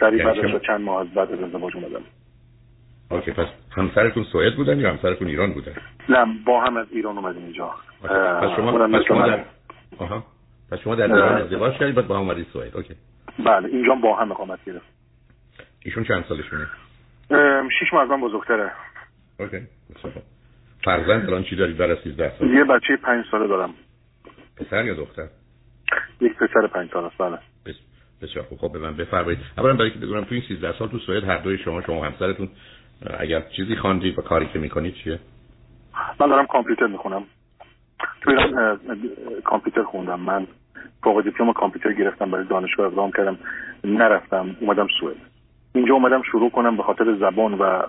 تقریبا شما... چند ماه از بعد از ازدواج اومدم. اوکی، پس همسرتون سوئد بودن یا همسرتون ایران بودن؟ نه، با هم از ایران اومدیم اینجا. پس شما پس شما در آها. پس شما در ایران ازدواج کردید بعد با هم اومدید سوئد. اوکی. بله، اینجا با هم اقامت گرفتیم. ایشون چند سالشونه؟ شش ماه از من بزرگتره. اوکی. فرزند الان چی دارید برای سیزده سال؟ یه بچه پنج ساله دارم. پسر یا دختر؟ یک پسر پنج ساله است. بله. بسیار خوب. خب به من بفرمایید. اولا برای اینکه بدونم تو این سیزده سال تو سوئد هر دوی شما شما همسرتون اگر چیزی خواندید و کاری که میکنید چیه؟ من دارم کامپیوتر میخونم. تو ایران کامپیوتر خوندم، من فوق دیپلم کامپیوتر گرفتم، برای دانشگاه اقدام کردم، نرفتم، اومدم سوئد. اینجا اومدم شروع کنم، به خاطر زبان و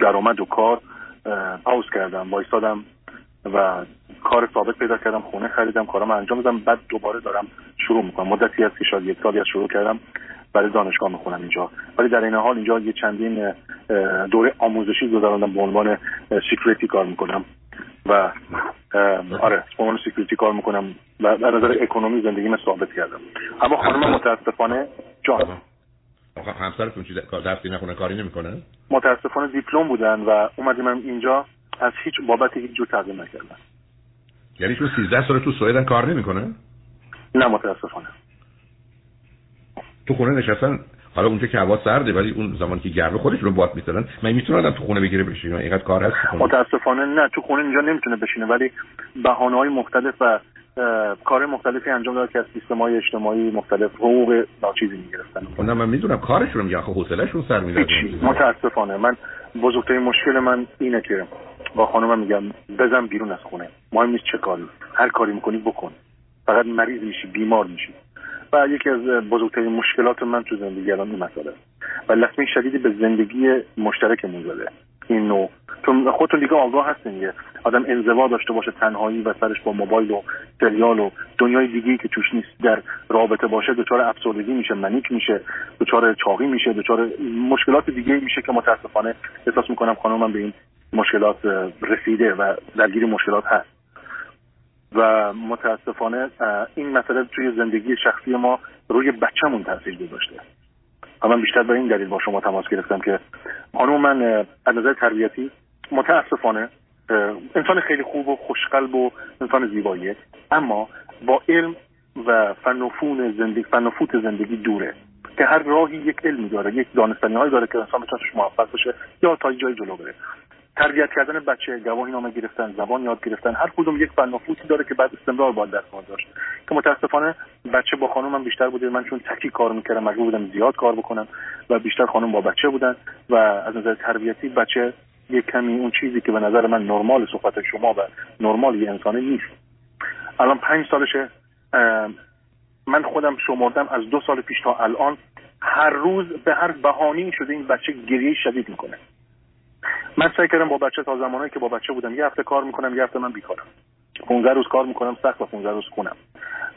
درآمد و کار پاوز کردم، وایسادم و کار ثابت پیدا کردم، خونه خریدم، کارامو انجام دادم، بعد دوباره دارم شروع میکنم. مدتی هست که شاید یک سالی از شروع کردم برای دانشگاه میخونم اینجا، ولی در این حال اینجا یه چندین دوره آموزشی گذراندم به عنوان سکیوریتی کار میکنم و آره به عنوان سکیوریتی کار میکنم و در نظر اکونومی زندگی من ثابت کردم. اما خانم متاسفانه جان همسرتون چیز درسی نخونه کاری نمیکنه؟ متاسفانه دیپلم بودن و اومدیم اینجا از هیچ بابت هیچ جور تقدیم نکردن. یعنی شما سیزده سال تو سوئد کار نمیکنه؟ نه متاسفانه. تو خونه نشستن، حالا اونجا که هوا سرده ولی اون زمانی که گرمه خودش رو باد می‌ذارن. من میتونم تو خونه بگیره بشینم. اینقدر کار هست خونه. متاسفانه نه، تو خونه اینجا نمیتونه بشینه ولی بهانه‌های مختلف و کار مختلفی انجام داد که از سیستم‌های اجتماعی مختلف حقوق ناچیزی می‌گرفتن. اونم من میدونم کارش رو میگم، خب حوصله‌شون سر می‌ره. متاسفانه من بزرگترین مشکل من اینه که با خانمم میگم بزن بیرون از خونه. مهم نیست چه کاری، هر کاری می‌کنی بکن. فقط مریض میشی، بیمار میشی. و یکی از بزرگترین مشکلات من تو زندگی الان این مسئله است و لطمه شدیدی به زندگی مشترکمون زده. این نوع تو خودتون دیگه آگاه هستین که آدم انزوا داشته باشه، تنهایی و سرش با موبایل و سریال و دنیای دیگه‌ای که توش نیست در رابطه باشه، دچار افسردگی میشه، منیک میشه، دچار چاقی میشه، دچار مشکلات دیگه‌ای میشه که متاسفانه احساس میکنم خانمم به این مشکلات رسیده و درگیر مشکلات هست و متاسفانه این مسئله توی زندگی شخصی ما روی بچه‌مون تاثیر گذاشته. اما من بیشتر به این دلیل با شما تماس گرفتم که خانم من از نظر تربیتی متاسفانه انسان خیلی خوب و خوشقلب و انسان زیباییه، اما با علم و فن و فون زندگی فن و فوت زندگی دوره که هر راهی یک علمی داره، یک دانستنی‌هایی داره که انسان بتونه توش موفق بشه یا تا جای جلو بره. تربیت کردن بچه، گواهینامه گرفتن، زبان یاد گرفتن، هر کدوم یک فنافوتی داره که بعد استمرار باید در کار داشت که متاسفانه بچه با خانومم بیشتر بوده. من چون تکی کار میکردم مجبور بودم زیاد کار بکنم و بیشتر خانوم با بچه بودن و از نظر تربیتی بچه یک کمی اون چیزی که به نظر من نرمال صحبت شما و نرمال یه انسانه نیست. الان پنج سالشه، من خودم شمردم از دو سال پیش تا الان هر روز به هر بهانه‌ای شده این بچه گریه شدید میکنه. من سعی کردم با بچه تا زمانی که با بچه بودم یه هفته کار میکنم، یه هفته من بیکارم. پانزده روز کار میکنم سخت و پانزده روز خونم.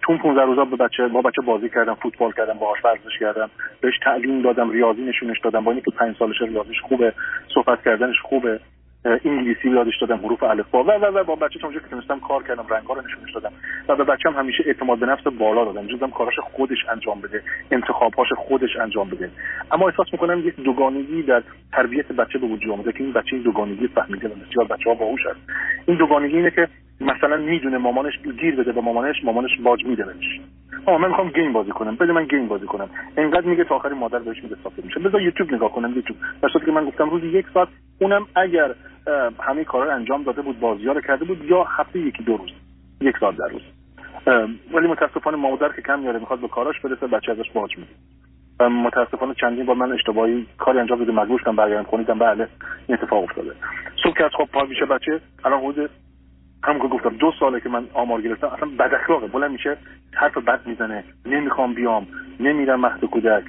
تو پانزده روزا به بچه با بچه بازی کردم، فوتبال کردم، باهاش ورزش کردم، بهش تعلیم دادم، ریاضی نشونش دادم. با اینکه پنج سالشه ریاضیش خوبه، صحبت کردنش خوبه، انگلیسی یادش دادم، حروف الفبا و و و با بچه تا اونجا که تونستم کار کردم، رنگا رو نشونش دادم و به بچه‌م همیشه اعتماد به نفس بالا دادم. چون دیدم کاراش خودش انجام بده، انتخاباش خودش انجام بده. اما احساس می‌کنم یک دوگانگی در تربیت بچه به وجود اومده که این بچه دوگانگی فهمیده و بسیار بچه‌ها باهوش هست. این دوگانگی اینه که مثلا میدونه مامانش گیر بده به مامانش، مامانش باج میده بهش. آها من می‌خوام گیم بازی کنم، بده من گیم بازی کنم. اینقدر میگه تا آخر مادر بهش میگه ساکت میشه. بذار یوتیوب نگاه کنم یوتیوب. درصد که من گفتم روزی یک ساعت، اونم اگر همه کارا رو انجام داده بود، بازی‌ها رو کرده بود یا هفته یکی دو روز، یک ساعت در روز. ولی متاسفانه مادر که کم میاره، میخواد به کاراش برسه، بچه ازش باج میده. و متاسفانه چندین بار من اشتباهی کاری انجام دادم، مجبور شدم برگردم خونیدم، بله این اتفاق افتاده. صبح که از خواب پا میشه بچه، الان حدود هم که گفتم دو ساله که من آمار گرفتم، اصلا بد اخلاقه، بلند میشه حرف بد میزنه، نمیخوام بیام، نمیرم مهد کودک.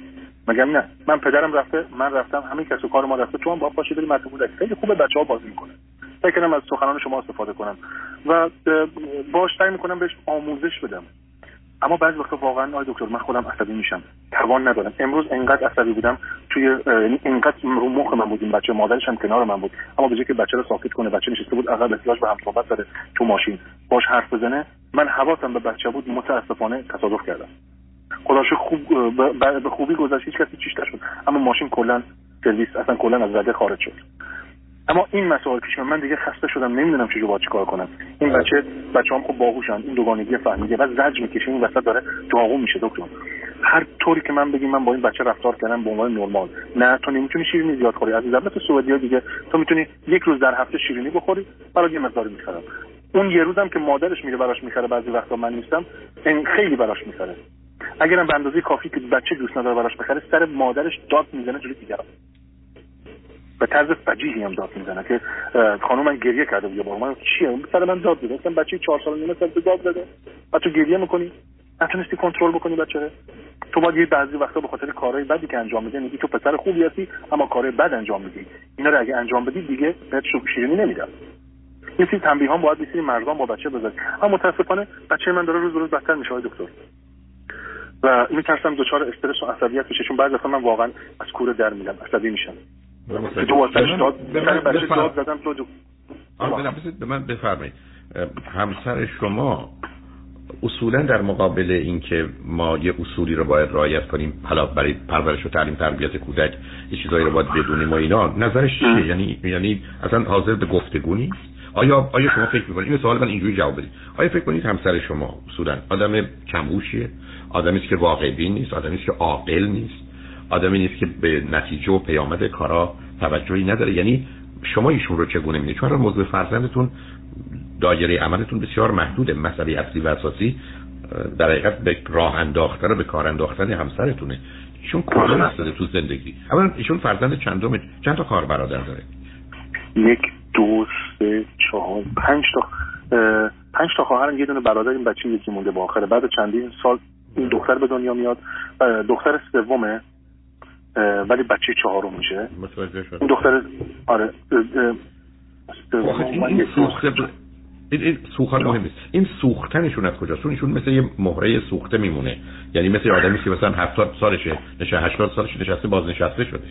مگه نه من پدرم رفته، من رفتم، همین کسو کار ما رفته، تو هم باید پاشی بری مهد کودک. خیلی خوبه بچه‌ها بازی میکنن، فکر کنم از سخنان شما استفاده کنم و باهاش سعی میکنم بهش آموزش بدم. اما بعضی وقتا واقعا آقای دکتر من خودم عصبی میشم، توان ندارم. امروز انقدر عصبی بودم، توی انقدر رو مخ من بود این بچه، مادرش هم کنار من بود، اما به جای که بچه رو ساکت کنه، بچه نشسته بود عقب احتیاج به هم صحبت داره تو ماشین، باش حرف بزنه، من حواسم به بچه بود، متاسفانه تصادف کردم. خداشو خوب به خوبی گذشت، هیچ کسی چیش نشد، اما ماشین کلا سرویس اصلا کلا از رده خارج شد. اما این مسائل پیش من، من دیگه خسته شدم، نمیدونم چه جوری باید چیکار کنم. این بچه بچه‌ام خوب باهوشن، این دوگانگی فهمیده و زج میکشه، این وسط داره داغون میشه دکتر. هر طوری که من بگم من با این بچه رفتار کردم به عنوان نرمال، نه تو نمیتونی شیرینی زیاد خوری عزیزم، تو سعودی‌ها دیگه تو میتونی یک روز در هفته شیرینی بخوری، برای یه مقدار میخرم. اون یه روزم که مادرش میره براش میخره، بعضی وقتا من نیستم، این خیلی براش میخره. اگرم به اندازه کافی که بچه دوست نداره براش بخره، سر مادرش داد میزنه جلوی دیگران. به طرز فجیعی هم داد میزنه که خانوم من گریه کرده بود، یه بار من چیه سر من داد میزنه، گفتم بچه‌ی چهار ساله نیمه سر داد زده و تو گریه میکنی، نتونستی کنترل بکنی بچه رو. تو باید یه بعضی وقتا به خاطر کارهای بدی که انجام میدی، میگی تو پسر خوبی هستی اما کارهای بد انجام میدی، اینا رو اگه انجام بدی دیگه بهت شیرینی نمیدم. یه سری تنبیهام باید بسیاری مردان با بچه بزنن، اما متاسفانه بچه من داره روز به روز بدتر میشه دکتر. و میترسم دچار استرس و عصبیت بشه، چون بعضی وقتا من واقعا از کوره در میرم، عصبی میشم. به من بفرمایید، همسر شما اصولا در مقابل اینکه ما یه اصولی رو باید رعایت کنیم، حالا برای پرورش و تعلیم تربیت کودک یه چیزایی رو باید بدونیم و اینا، نظرش چیه؟ یعنی یعنی اصلا حاضر به گفتگو نیست؟ آیا آیا شما فکر می‌کنید، این سوال من اینجوری جواب بدید، آیا فکر می‌کنید همسر شما اصولا آدم کم‌هوشیه، آدمی است که واقع بین نیست، آدمی است که عاقل نیست، آدمی نیست که به نتیجه و پیامد کارا توجهی نداره؟ یعنی شما ایشون رو چگونه می‌بینید؟ چون موضوع فرزندتون، دایره عملتون بسیار محدوده. مسئله اصلی و اساسی در حقیقت به راه انداختن، به کار انداختن همسرتونه. ایشون کجا هستن تو زندگی؟ اولا ایشون فرزند چندم، چند تا خواهر برادر داره؟ یک، دو، سه، چهار، پنج تا پنج تا خواهرم، یه دونه برادر، این بچه یکی مونده با آخره. بعد چندین سال این دختر به دنیا میاد، دختر سومه ولی بچه چهارم میشه. متوجه شدم. این دختر آره این سوخته، این سوختن مهمه. این سوختنشون از کجاست؟ ایشون مثل یه مهره سوخته میمونه. یعنی مثل آدمی که مثلا هفتاد سالشه، نشه هشتاد سالشه، نشسته بازنشسته شده.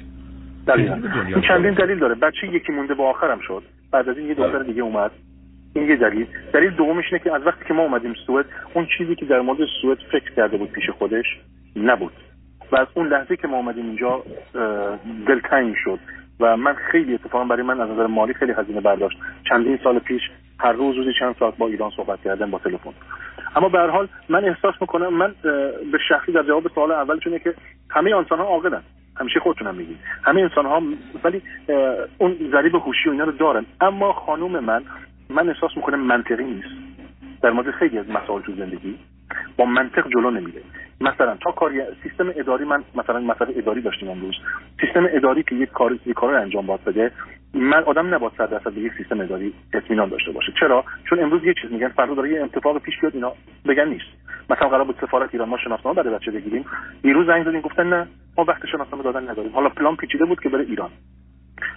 دقیقاً. این چندین دلیل داره. بچه یکی مونده با آخرم شد. بعد از این یه دختر دیگه اومد. این یه دلیل. دلیل دومش اینه که از وقتی که ما اومدیم سوئد، اون چیزی که در مورد سوئد فکر کرده بود پیش خودش نبود. و از اون لحظه که ما اومدیم اینجا دلتنگ شد و من خیلی، اتفاقا برای من از نظر مالی خیلی هزینه برداشت. چندین سال پیش هر روز روزی چند ساعت با ایران صحبت کردم با تلفن. اما به هر حال من احساس میکنم، من به شخصی در جواب سوال اول چونه که همه انسان ها عاقلن، همیشه خودتون هم میگید همه انسان ها، ولی اون ذریب هوشی و اینا رو دارن. اما خانم من، من احساس میکنم منطقی نیست در مورد خیلی از مسائل تو زندگی، با منطق جلو نمیره. مثلا تا کار سیستم اداری، من مثلا مسئله اداری داشتیم امروز، سیستم اداری که یک کار یک کار رو انجام باید بده، من آدم نباید صد درصد به یک سیستم اداری اطمینان داشته باشه. چرا؟ چون امروز یه چیز میگن، فردا داره یه اتفاق پیش بیاد، اینا بگن نیست. مثلا قرار بود سفارت ایران ما شناسنامه برای بچه بگیریم، دیروز زنگ زدیم گفتن نه ما وقت شناسنامه دادن نداریم. حالا پلان پیچیده بود که بره ایران،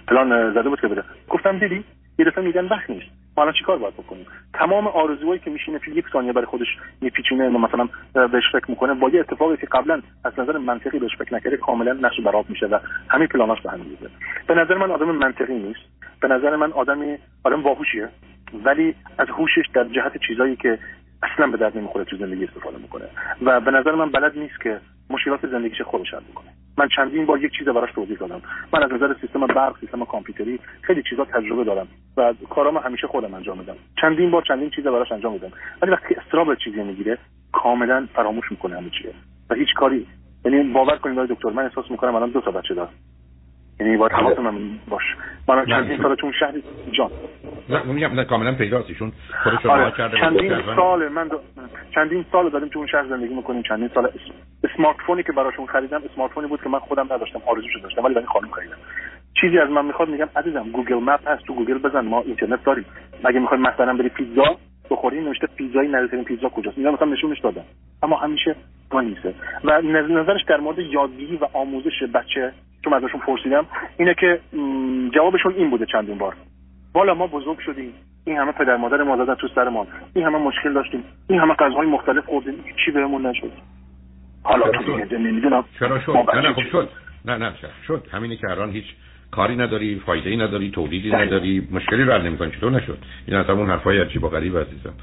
پلان زده بود که بره، گفتم دیدی یه دفعه میگن وقت نیست، ما الان چیکار باید بکنیم؟ تمام آرزوهایی که میشینه یک ثانیه برای خودش میپیچونه، مثلا بهش فکر میکنه، با یه اتفاقی که قبلا از نظر منطقی بهش فکر نکرده کاملا نقش برآب میشه و همین پلاناش به هم میریزه. به نظر من آدم منطقی نیست، به نظر من آدمی آدم باهوشیه ولی از هوشش در جهت چیزایی که اصلا به درد نمیخوره تو زندگی استفاده میکنه و به نظر من بلد نیست که مشکلات زندگیش خودش حل کنه. من چندین بار یک چیز براش توضیح دادم، من از نظر سیستم برق، سیستم کامپیوتری خیلی چیزا تجربه دارم و کارامو همیشه خودم انجام میدم، چندین بار چندین چیزا براش انجام میدم، ولی وقتی استراب چیزی میگیره کاملا فراموش میکنه همه چیه و هیچ کاری. یعنی باور کنید آقای دکتر، من احساس میکنم الان دو تا بچه دارم، یعنی باید حواسم هم باشه. من چندین سال تو شهر جان نه میگم کاملا پیداست، ایشون خودشون راه کرده. چندین سال من دو... چندین سال داریم تو اون شهر زندگی میکنیم، چندین سال اسمارت فونی که براشون خریدم اسمارت فونی بود که من خودم نداشتم، آرزوشو داشتم ولی برای خانم خریدم. چیزی از من میخواد، میگم عزیزم گوگل مپ هست، تو گوگل بزن ما اینترنت داریم، مگه میخوای مثلا بری پیتزا بخوری نوشته پیتزای نزدیکترین پیتزا کجاست، میگم مثلا نشونش دادم اما همیشه نیست. و نظرش در مورد یادگیری و آموزش بچه چون ازشون پرسیدم اینه که جوابشون این بوده چندین بار، والا ما بزرگ شدیم، این همه پدر مادر ما زدن تو سرمان، این همه مشکل داشتیم، این همه غذاهای مختلف خوردیم، چی بهمون نشد. حالا تو دیگه نمیدونم چرا شد. نه خب شد، نه نه شد, شد. همینه که الان هیچ کاری نداری، فایده‌ای نداری، تولیدی نداری، مشکلی رو حل نمی‌کنی، چطور نشد؟ این اصلا اون حرفای عجیب و غریب عزیزم.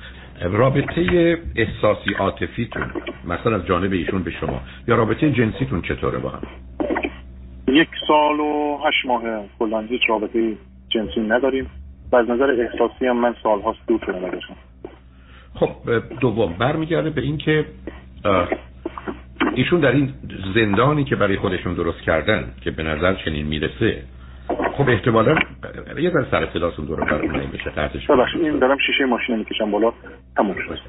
رابطه احساسی عاطفیتون مثلا از جانب ایشون به شما یا رابطه جنسیتون چطوره با هم؟ یک سال و هشت ماه کلاً هیچ رابطه جنسی نداریم و از نظر احساسی هم من سال‌هاست دور شدم ازشون. خب دوم برمیگرده به این که ایشون در این زندانی که برای خودشون درست کردن که به نظر چنین میرسه، خب احتمالاً یه ذره سر صداتون دور و برم نمیشه بشه ترتش. ببخشید این دارم شیشه ماشین میکشم بالا، تموم شد.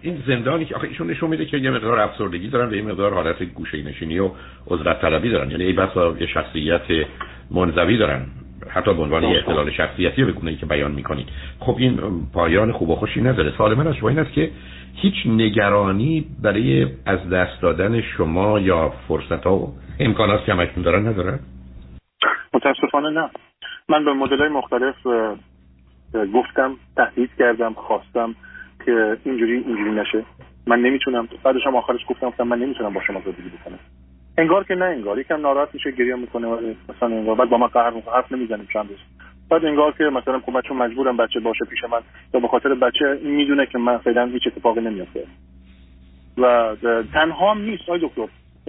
این زندانی که آخه ایشون نشون میده که یه مقدار افسردگی دارن و یه مقدار حالت گوشه‌نشینی و عزلت طلبی دارن، یعنی ای بسا یه شخصیت منزوی دارن، حتی به عنوان یه اختلال شخصیتی به گونه‌ای که بیان میکنید. خب این پایان خوب و خوشی نداره. سوال من از شما این است که هیچ نگرانی برای از دست دادن شما یا فرصت‌ها و امکاناتی که همشون دارن نداره؟ متاسفانه نه. من به مدل‌های مختلف گفتم، تهدید کردم، خواستم که اینجوری اینجوری نشه من نمیتونم. بعدش هم آخرش گفتم من نمیتونم با شما زندگی بکنم. انگار که نه انگار، یکم ناراحت میشه، گریه میکنه مثلا، انگار بعد با من قهر میکنه، حرف نمیزنیم چند روز. بعد انگار که مثلا خب بچه‌م مجبورم بچه باشه پیش من، یا به خاطر بچه میدونه که من فعلا هیچ اتفاقی نمیفته. و تنها نیست آی دکتر،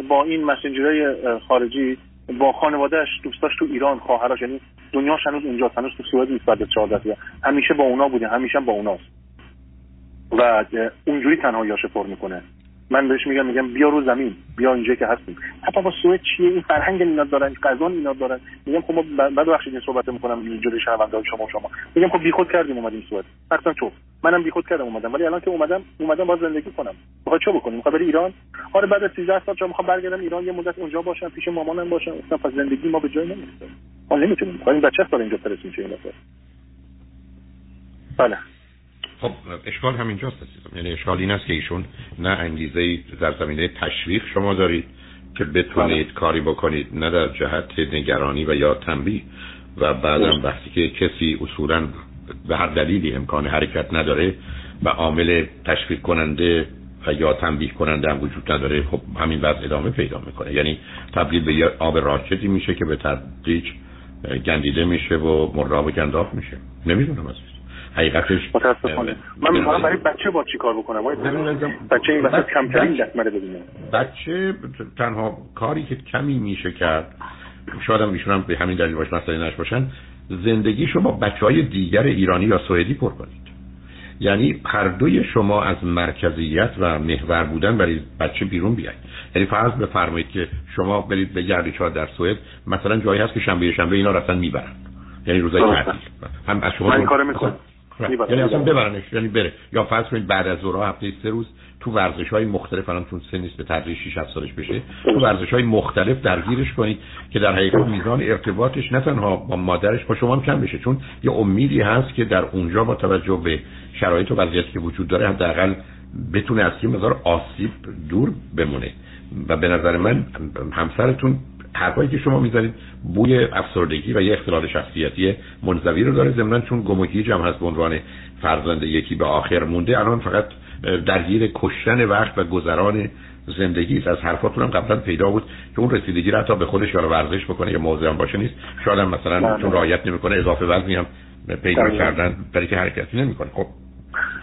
با این مسنجرای خارجی با خانواده‌اش، دوستاش تو ایران، خواهرش، یعنی دنیاش هنوز اونجا، هنوز تو سوئد نیست، بعد از چهارده همیشه با اونا بوده، همیشه با اوناست و اونجوری تنهایی‌هاش پر میکنه. من بهش میگم میگم بیا رو زمین، بیا اینجا که هستیم. حتی با سوئد چیه این فرهنگ اینا دارن، قزان اینا دارن. میگم خب ما بعد بخشید صحبت میکنم اینجوری شهروندان شما شما. میگم خب بیخود کردیم اومدیم سوئد. مثلا چوب منم بیخود کردم اومدم، ولی الان که اومدم اومدم باز زندگی کنم. میخوام چه بکنم؟ میخوام برم ایران؟ آره بعد از سیزده سال چون میخوام برگردم ایران یه مدت اونجا باشم، پیش مامانم باشم. اصلا پس زندگی ما به جای نمیرسه. ما نمیتونیم. خب این بچه‌ها داره اینجا پرس میشه اینا. بله. خب اشکال همینجاست عزیزم، یعنی اشکال این است که ایشون نه انگیزه در زمینه تشویق شما دارید که بتونید بله. کاری بکنید، نه در جهت نگرانی و یا تنبیه. و بعدم وقتی که کسی اصولاً به هر دلیلی امکان حرکت نداره و عامل تشویق کننده و یا تنبیه کننده هم وجود نداره، خب همین وضع ادامه پیدا میکنه، یعنی تبدیل به آب راکدی میشه که به تدریج گندیده میشه و مرغاب گنداف میشه. نمیدونم عزیزم حقیقتش متاسفانه من میخوام برای بچه با چی کار بکنم؟ باید بچه این وسط کمترین دستمره بدونه. بچه تنها کاری که کمی میشه کرد، شاید هم ایشون هم به همین دلیل باشه مسئله نش باشن، زندگیشو با بچهای دیگر ایرانی یا سوئدی پر کنید. یعنی هر دوی شما از مرکزیت و محور بودن برای بچه بیرون بیاید. یعنی فرض بفرمایید که شما برید بگردید شاید در سوئد مثلا جایی هست که شنبه شنبه اینا رفتن میبرن، یعنی روزای تعطیل هم از شما من کار میکنم خب. یعنی اصلا ببرنش، یعنی بره، یا فرض کنید بعد از ظهر هفته سه روز تو ورزش‌های مختلف، الان چون سن نیست به تدریج شش هفت سالش بشه، تو ورزش‌های مختلف درگیرش کنید که در حقیقت میزان ارتباطش نه تنها با مادرش، با شما هم کم بشه، چون یه امیدی هست که در اونجا با توجه به شرایط و وضعیتی که وجود داره حداقل بتونه از این مقدار آسیب دور بمونه. و به نظر من همسرتون حرفایی که شما میزنید بوی افسردگی و یه اختلال شخصیتی منزوی رو داره، ضمناً چون گمگیج هم هست به عنوان فرزند یکی به آخر مونده، الان فقط درگیر کشتن وقت و گذران زندگی است. از حرفاتون هم قبلا پیدا بود که اون رسیدگی رو حتی به خودش یا ورزش بکنه یا موضوع هم باشه نیست، شاید هم مثلا چون رعایت نمیکنه اضافه وزنی هم پیدا کردن برای که حرکتی نمیکنه. خب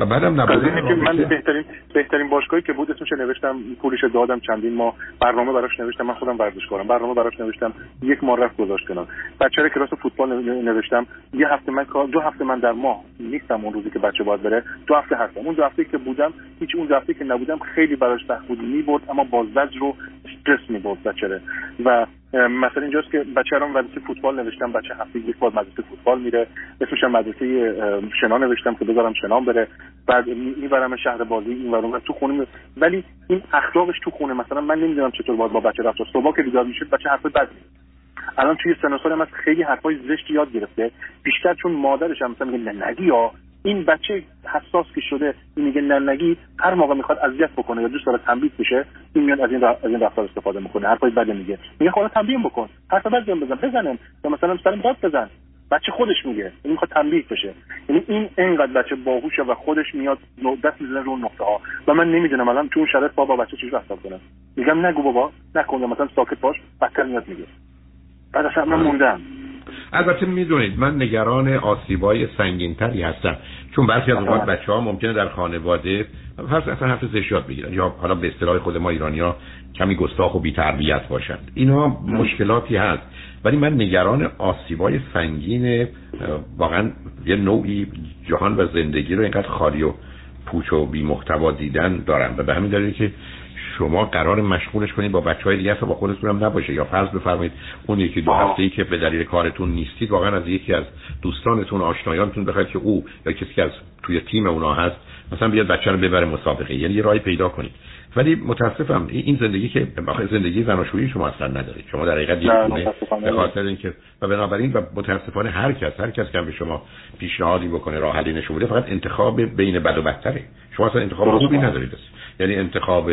و بعدم نبودن که من بهترین بهترین باشگاهی که بود اسمش نوشتم، پولش دادم، چندین ما برنامه براش نوشتم، من خودم ورزشکارم برنامه براش نوشتم، یک ماه رفت گذاشت کنار. بچه‌ها کلاس فوتبال نوشتم، یه هفته من دو هفته من در ماه نیستم، اون روزی که بچه باید بره دو هفته هستم، اون دو هفته که بودم هیچ، اون دو هفته که نبودم خیلی براش سخت بود، میبرد اما با زجر رو استرس میبرد بچه‌ره. و مثلا اینجاست که بچه‌ام مدرسه فوتبال نوشتم، بچه هفته یک بار مدرسه فوتبال میره، اسمش مدرسه شنا نوشتم که بذارم شنا بره، بعد میبرم شهر بازی این ورون تو خونه. ولی این اخلاقش تو خونه مثلا من نمیدونم چطور باید با بچه رفتار. صبح که بیدار میشه بچه حرف بد میزنه، الان توی سن و سالم از خیلی حرفای زشت یاد گرفته، بیشتر چون مادرش هم مثلا میگه ننگی ها، این بچه حساس که شده میگه ننگی، هر موقع میخواد اذیت بکنه یا دوست داره تنبیه بشه این میاد از این از این رفتار استفاده میکنه، حرفای بد میگه، میگه خودت تنبیه بکن، حرف بد بزن بزنم یا مثلا سرم داد بزن، بچه خودش میگه این میخواد تنبیه بشه. یعنی این اینقدر بچه باهوشه و خودش میاد دست میزنه رو نقطه ها و من نمیدونم الان چون شرط بابا بچه چیزی رفتار کنه، میگم نگو بابا نکن مثلا ساکت باش، بچه میاد میگه بعد اصلا من موندم. البته میدونید من نگران آسیبای سنگین‌تری هستم، چون برخی از اوقات بچه‌ها ممکنه در خانواده هر اصلا حرف زشت یاد بگیرن یا حالا به اصطلاح خود ما ایرانی‌ها کمی گستاخ و بی‌تربیت باشند. اینها مشکلاتی هست، ولی من نگران آسیبای سنگین واقعا یه نوعی جهان و زندگی رو اینقدر خالی و پوچ و بی‌محتوا دیدن دارم و به همین دلیل که شما قرار مشغولش کنید با بچهای دیگه تا با خودتون هم نباشه، یا فرض بفرمایید اون یکی دو هفته‌ای که به دلیل کارتون نیستید واقعا از یکی از دوستانتون آشنایانتون بخواید که او یا کسی که از توی تیم اونا هست مثلا بیاد بچه رو ببره مسابقه، یعنی یه راهی پیدا کنید. ولی متاسفم این زندگی که واقعا زندگی زناشویی شما اصلا نداره، شما در حقیقت یه خونه به خاطر اینکه و بنابراین و متاسفانه هر کس هر کس که به شما پیشنهادی بکنه راه حلی نشون بده فقط انتخاب بین بد و بدتره، شما اصلا انتخاب خوبی ندارید، یعنی انتخاب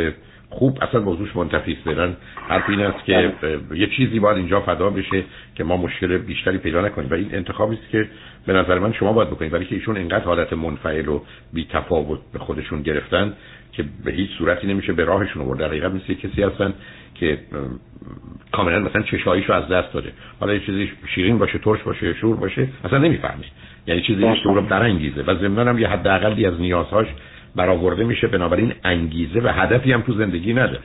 خوب اصلا موضوعش منتفی شدن. حرف این است که یه چیزی باید اینجا فدا بشه که ما مشکل بیشتری پیدا نکنیم و این انتخابی است که به نظر من شما باید بکنید، ولی که ایشون اینقدر حالت منفعل و بی‌تفاوت به خودشون گرفتن که به هیچ صورتی نمیشه به راهشون آورد. در حقیقت مثل کسی هستن که کاملا مثلا چشاییشو از دست داده. حالا یه چیزی شیرین باشه، ترش باشه، شور باشه، اصلا نمیفهمه. یعنی چیزی که شما رو برانگیزه و ضمناً هم یه حداقلی از نیازهاش برآورده میشه، بنابراین انگیزه و هدفی هم تو زندگی نداره.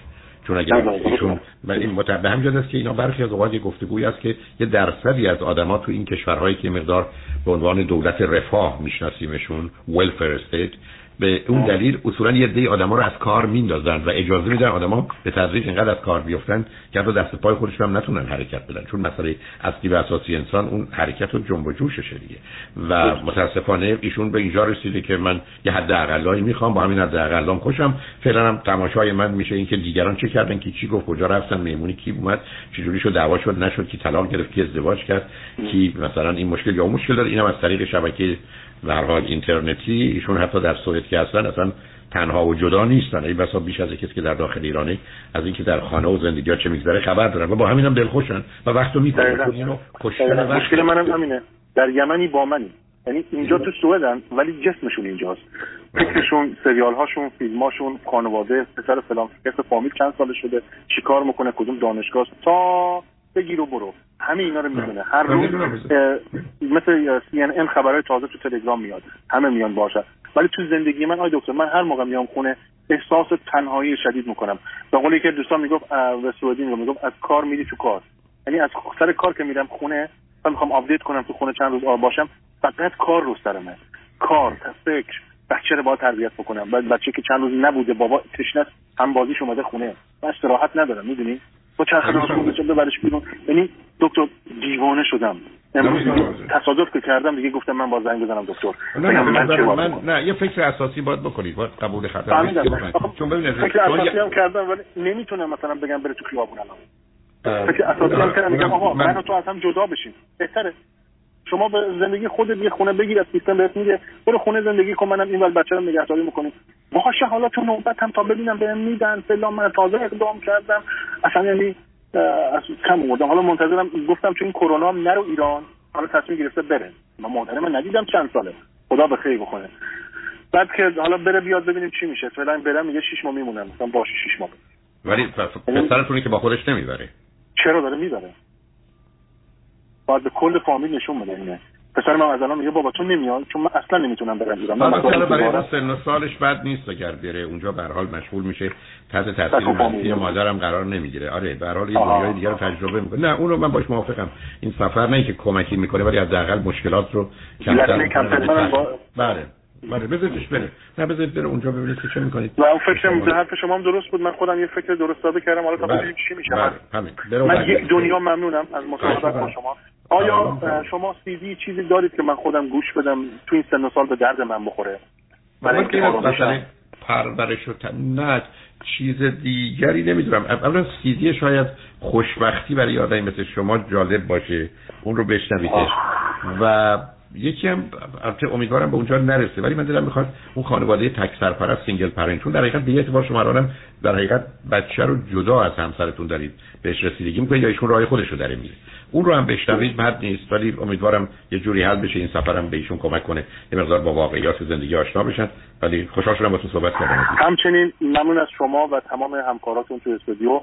چون اگر ایشون این متعبد همجاست است که اینا برخی از اوقات گفتگویی است که یه درصدی از آدما تو این کشورهایی که مقدار به عنوان دولت رفاه میشناسیمشون، welfare state، به اون دلیل اصولا یه عده آدما رو از کار میندازن و اجازه میدن آدما به تدریج اینقدر از کار بیفتن که حتی دست پای خودشون هم نتونن حرکت بدن، چون مسئله اصلی و اساسی انسان اون حرکت و جنب و جوششه دیگه. و متاسفانه ایشون به اینجا رسیده که من یه حد اقلایی میخوام، با همین حد اقلام خوشم. فعلا هم تماشای من میشه اینکه دیگران چه کردن، کی چی گفت، کجا رفتن، مهمونی کی اومد، چجوری شد دعوا شد نشد، کی طلاق گرفت، کی ازدواج کرد، کی مثلا این مشکل یا مشکل داره. اینم از طریق شبکه به هر حال اینترنتی. ایشون حتی در سوئد که اصلا اصلا تنها و جدا نیستن، این بسا بیش از کسی که در داخل ایرانه از اینکه در خانه و زندگی‌ها چه می‌گذره خبر دارن و با همین هم دلخوشن و وقتو می‌گذرونن. اینو کشتن وقت. مشکل منم همینه، در یمنی با منی، یعنی اینجا تو سوئدن ولی جسمشون اینجاست، فکرشون، سریال‌هاشون، فیلم‌هاشون، خانواده، پسر فلان، کس فامیل چند سال شده، چیکار می‌کنه، کدوم دانشگاه، تا بگیر و برو. همه اینا رو میدونه. هر روز مثل سی ان ان خبرای تازه تو تلگرام میاد، همه میان باشه. ولی تو زندگی من آی دکتر، من هر موقع میام خونه احساس تنهایی شدید میکنم. به قول یکی از دوستان میگفت و سعودی میگفت از کار میری تو کار، یعنی از سر کار که میرم خونه، من میخوام آپدیت کنم تو خونه چند روز آ باشم، فقط کار رو سرمه، کار، فکر، بچه رو با تربیت بکنم، بعد بچه که چند روز نبوده بابا تشنه هم بازیش اومده خونه، من راحت ندارم، میدونی با چرخ نوشون چه ببرش بیرون. یعنی دکتر دیوانه شدم. امروز تصادف که کردم دیگه گفتم من باز زنگ بزنم دکتر. نه من من نه یه فکر اساسی باید بکنید. باید قبول خطر بکنید. چون ببینید فکر اساسی هم کردم ولی نمیتونم مثلا بگم بره تو خیابون الان. فکر اساسی هم کردم میگم آقا من و تو از هم جدا بشیم. بهتره. شما به زندگی خودت یه خونه بگیر، از سیستم بهت میگه برو خونه زندگی کن، منم اینور بچه‌رو نگهداری می‌کنم. باشه حالا تو نوبت هم تا ببینم بهم میدن فلان، من تازه اقدام کردم اصلا، یعنی از کم اومدم. حالا منتظرم گفتم چون کرونا هم نرو ایران، حالا تصمیم گرفته بره. من مادرم ندیدم چند ساله، خدا به خیر بکنه. بعد که حالا بره بیاد ببینیم چی میشه. فعلا برم میگه شش ماه میمونم. مثلا باشه شش ماه. ولی پسرتون که با خودش نمیبره. چرا داره میبره؟ بعد به کل فامیل نشون میده. پسر من از الان میگه بابا تو نمیای، چون من اصلا نمیتونم برم بیرون. من مثلا برای اون سن و سالش بد نیست اگر بره اونجا، به هر حال مشغول میشه، تحت تاثیر منفی مادرم قرار نمیگیره. آره به هر حال یه دنیای دیگه رو تجربه میکنه. نه اون رو من باش موافقم، این سفر نه که کمکی میکنه ولی حداقل مشکلات رو کمتر کمتر بله بله بذارش بره. نه بذارید بره اونجا ببینید چه میکنید. من فکرم به حرف شما هم درست بود، من خودم یه فکر درست داده کردم، حالا تا ببینیم چی میشه. من یک دنیا ممنونم از مصاحبت با شما. آیا شما سیدی چیزی دارید که من خودم گوش بدم تو این سن و سال به درد من بخوره؟ برای اینکه مثلا پرورش و نه چیز دیگری نمیدونم. اولا سیدی شاید خوشبختی برای آدمی مثل شما جالب باشه، اون رو بشنوید و یکی هم البته امیدوارم به اونجا نرسه، ولی من دلم میخواد اون خانواده تک سرپرست سینگل پرنتون در حقیقت به اعتبار شما الانم در حقیقت بچه رو جدا از همسرتون دارید بهش رسیدگی میکنید یا ایشون راه خودش رو داره میره، اون رو هم بشنوید. بد نیست ولی امیدوارم یه جوری حل بشه، این سفرم به ایشون کمک کنه یه مقدار با واقعیات زندگی آشنا بشن. ولی خوشحال شدم باهاتون صحبت کردم. همچنین ممنون از شما و تمام همکاراتون تو استودیو.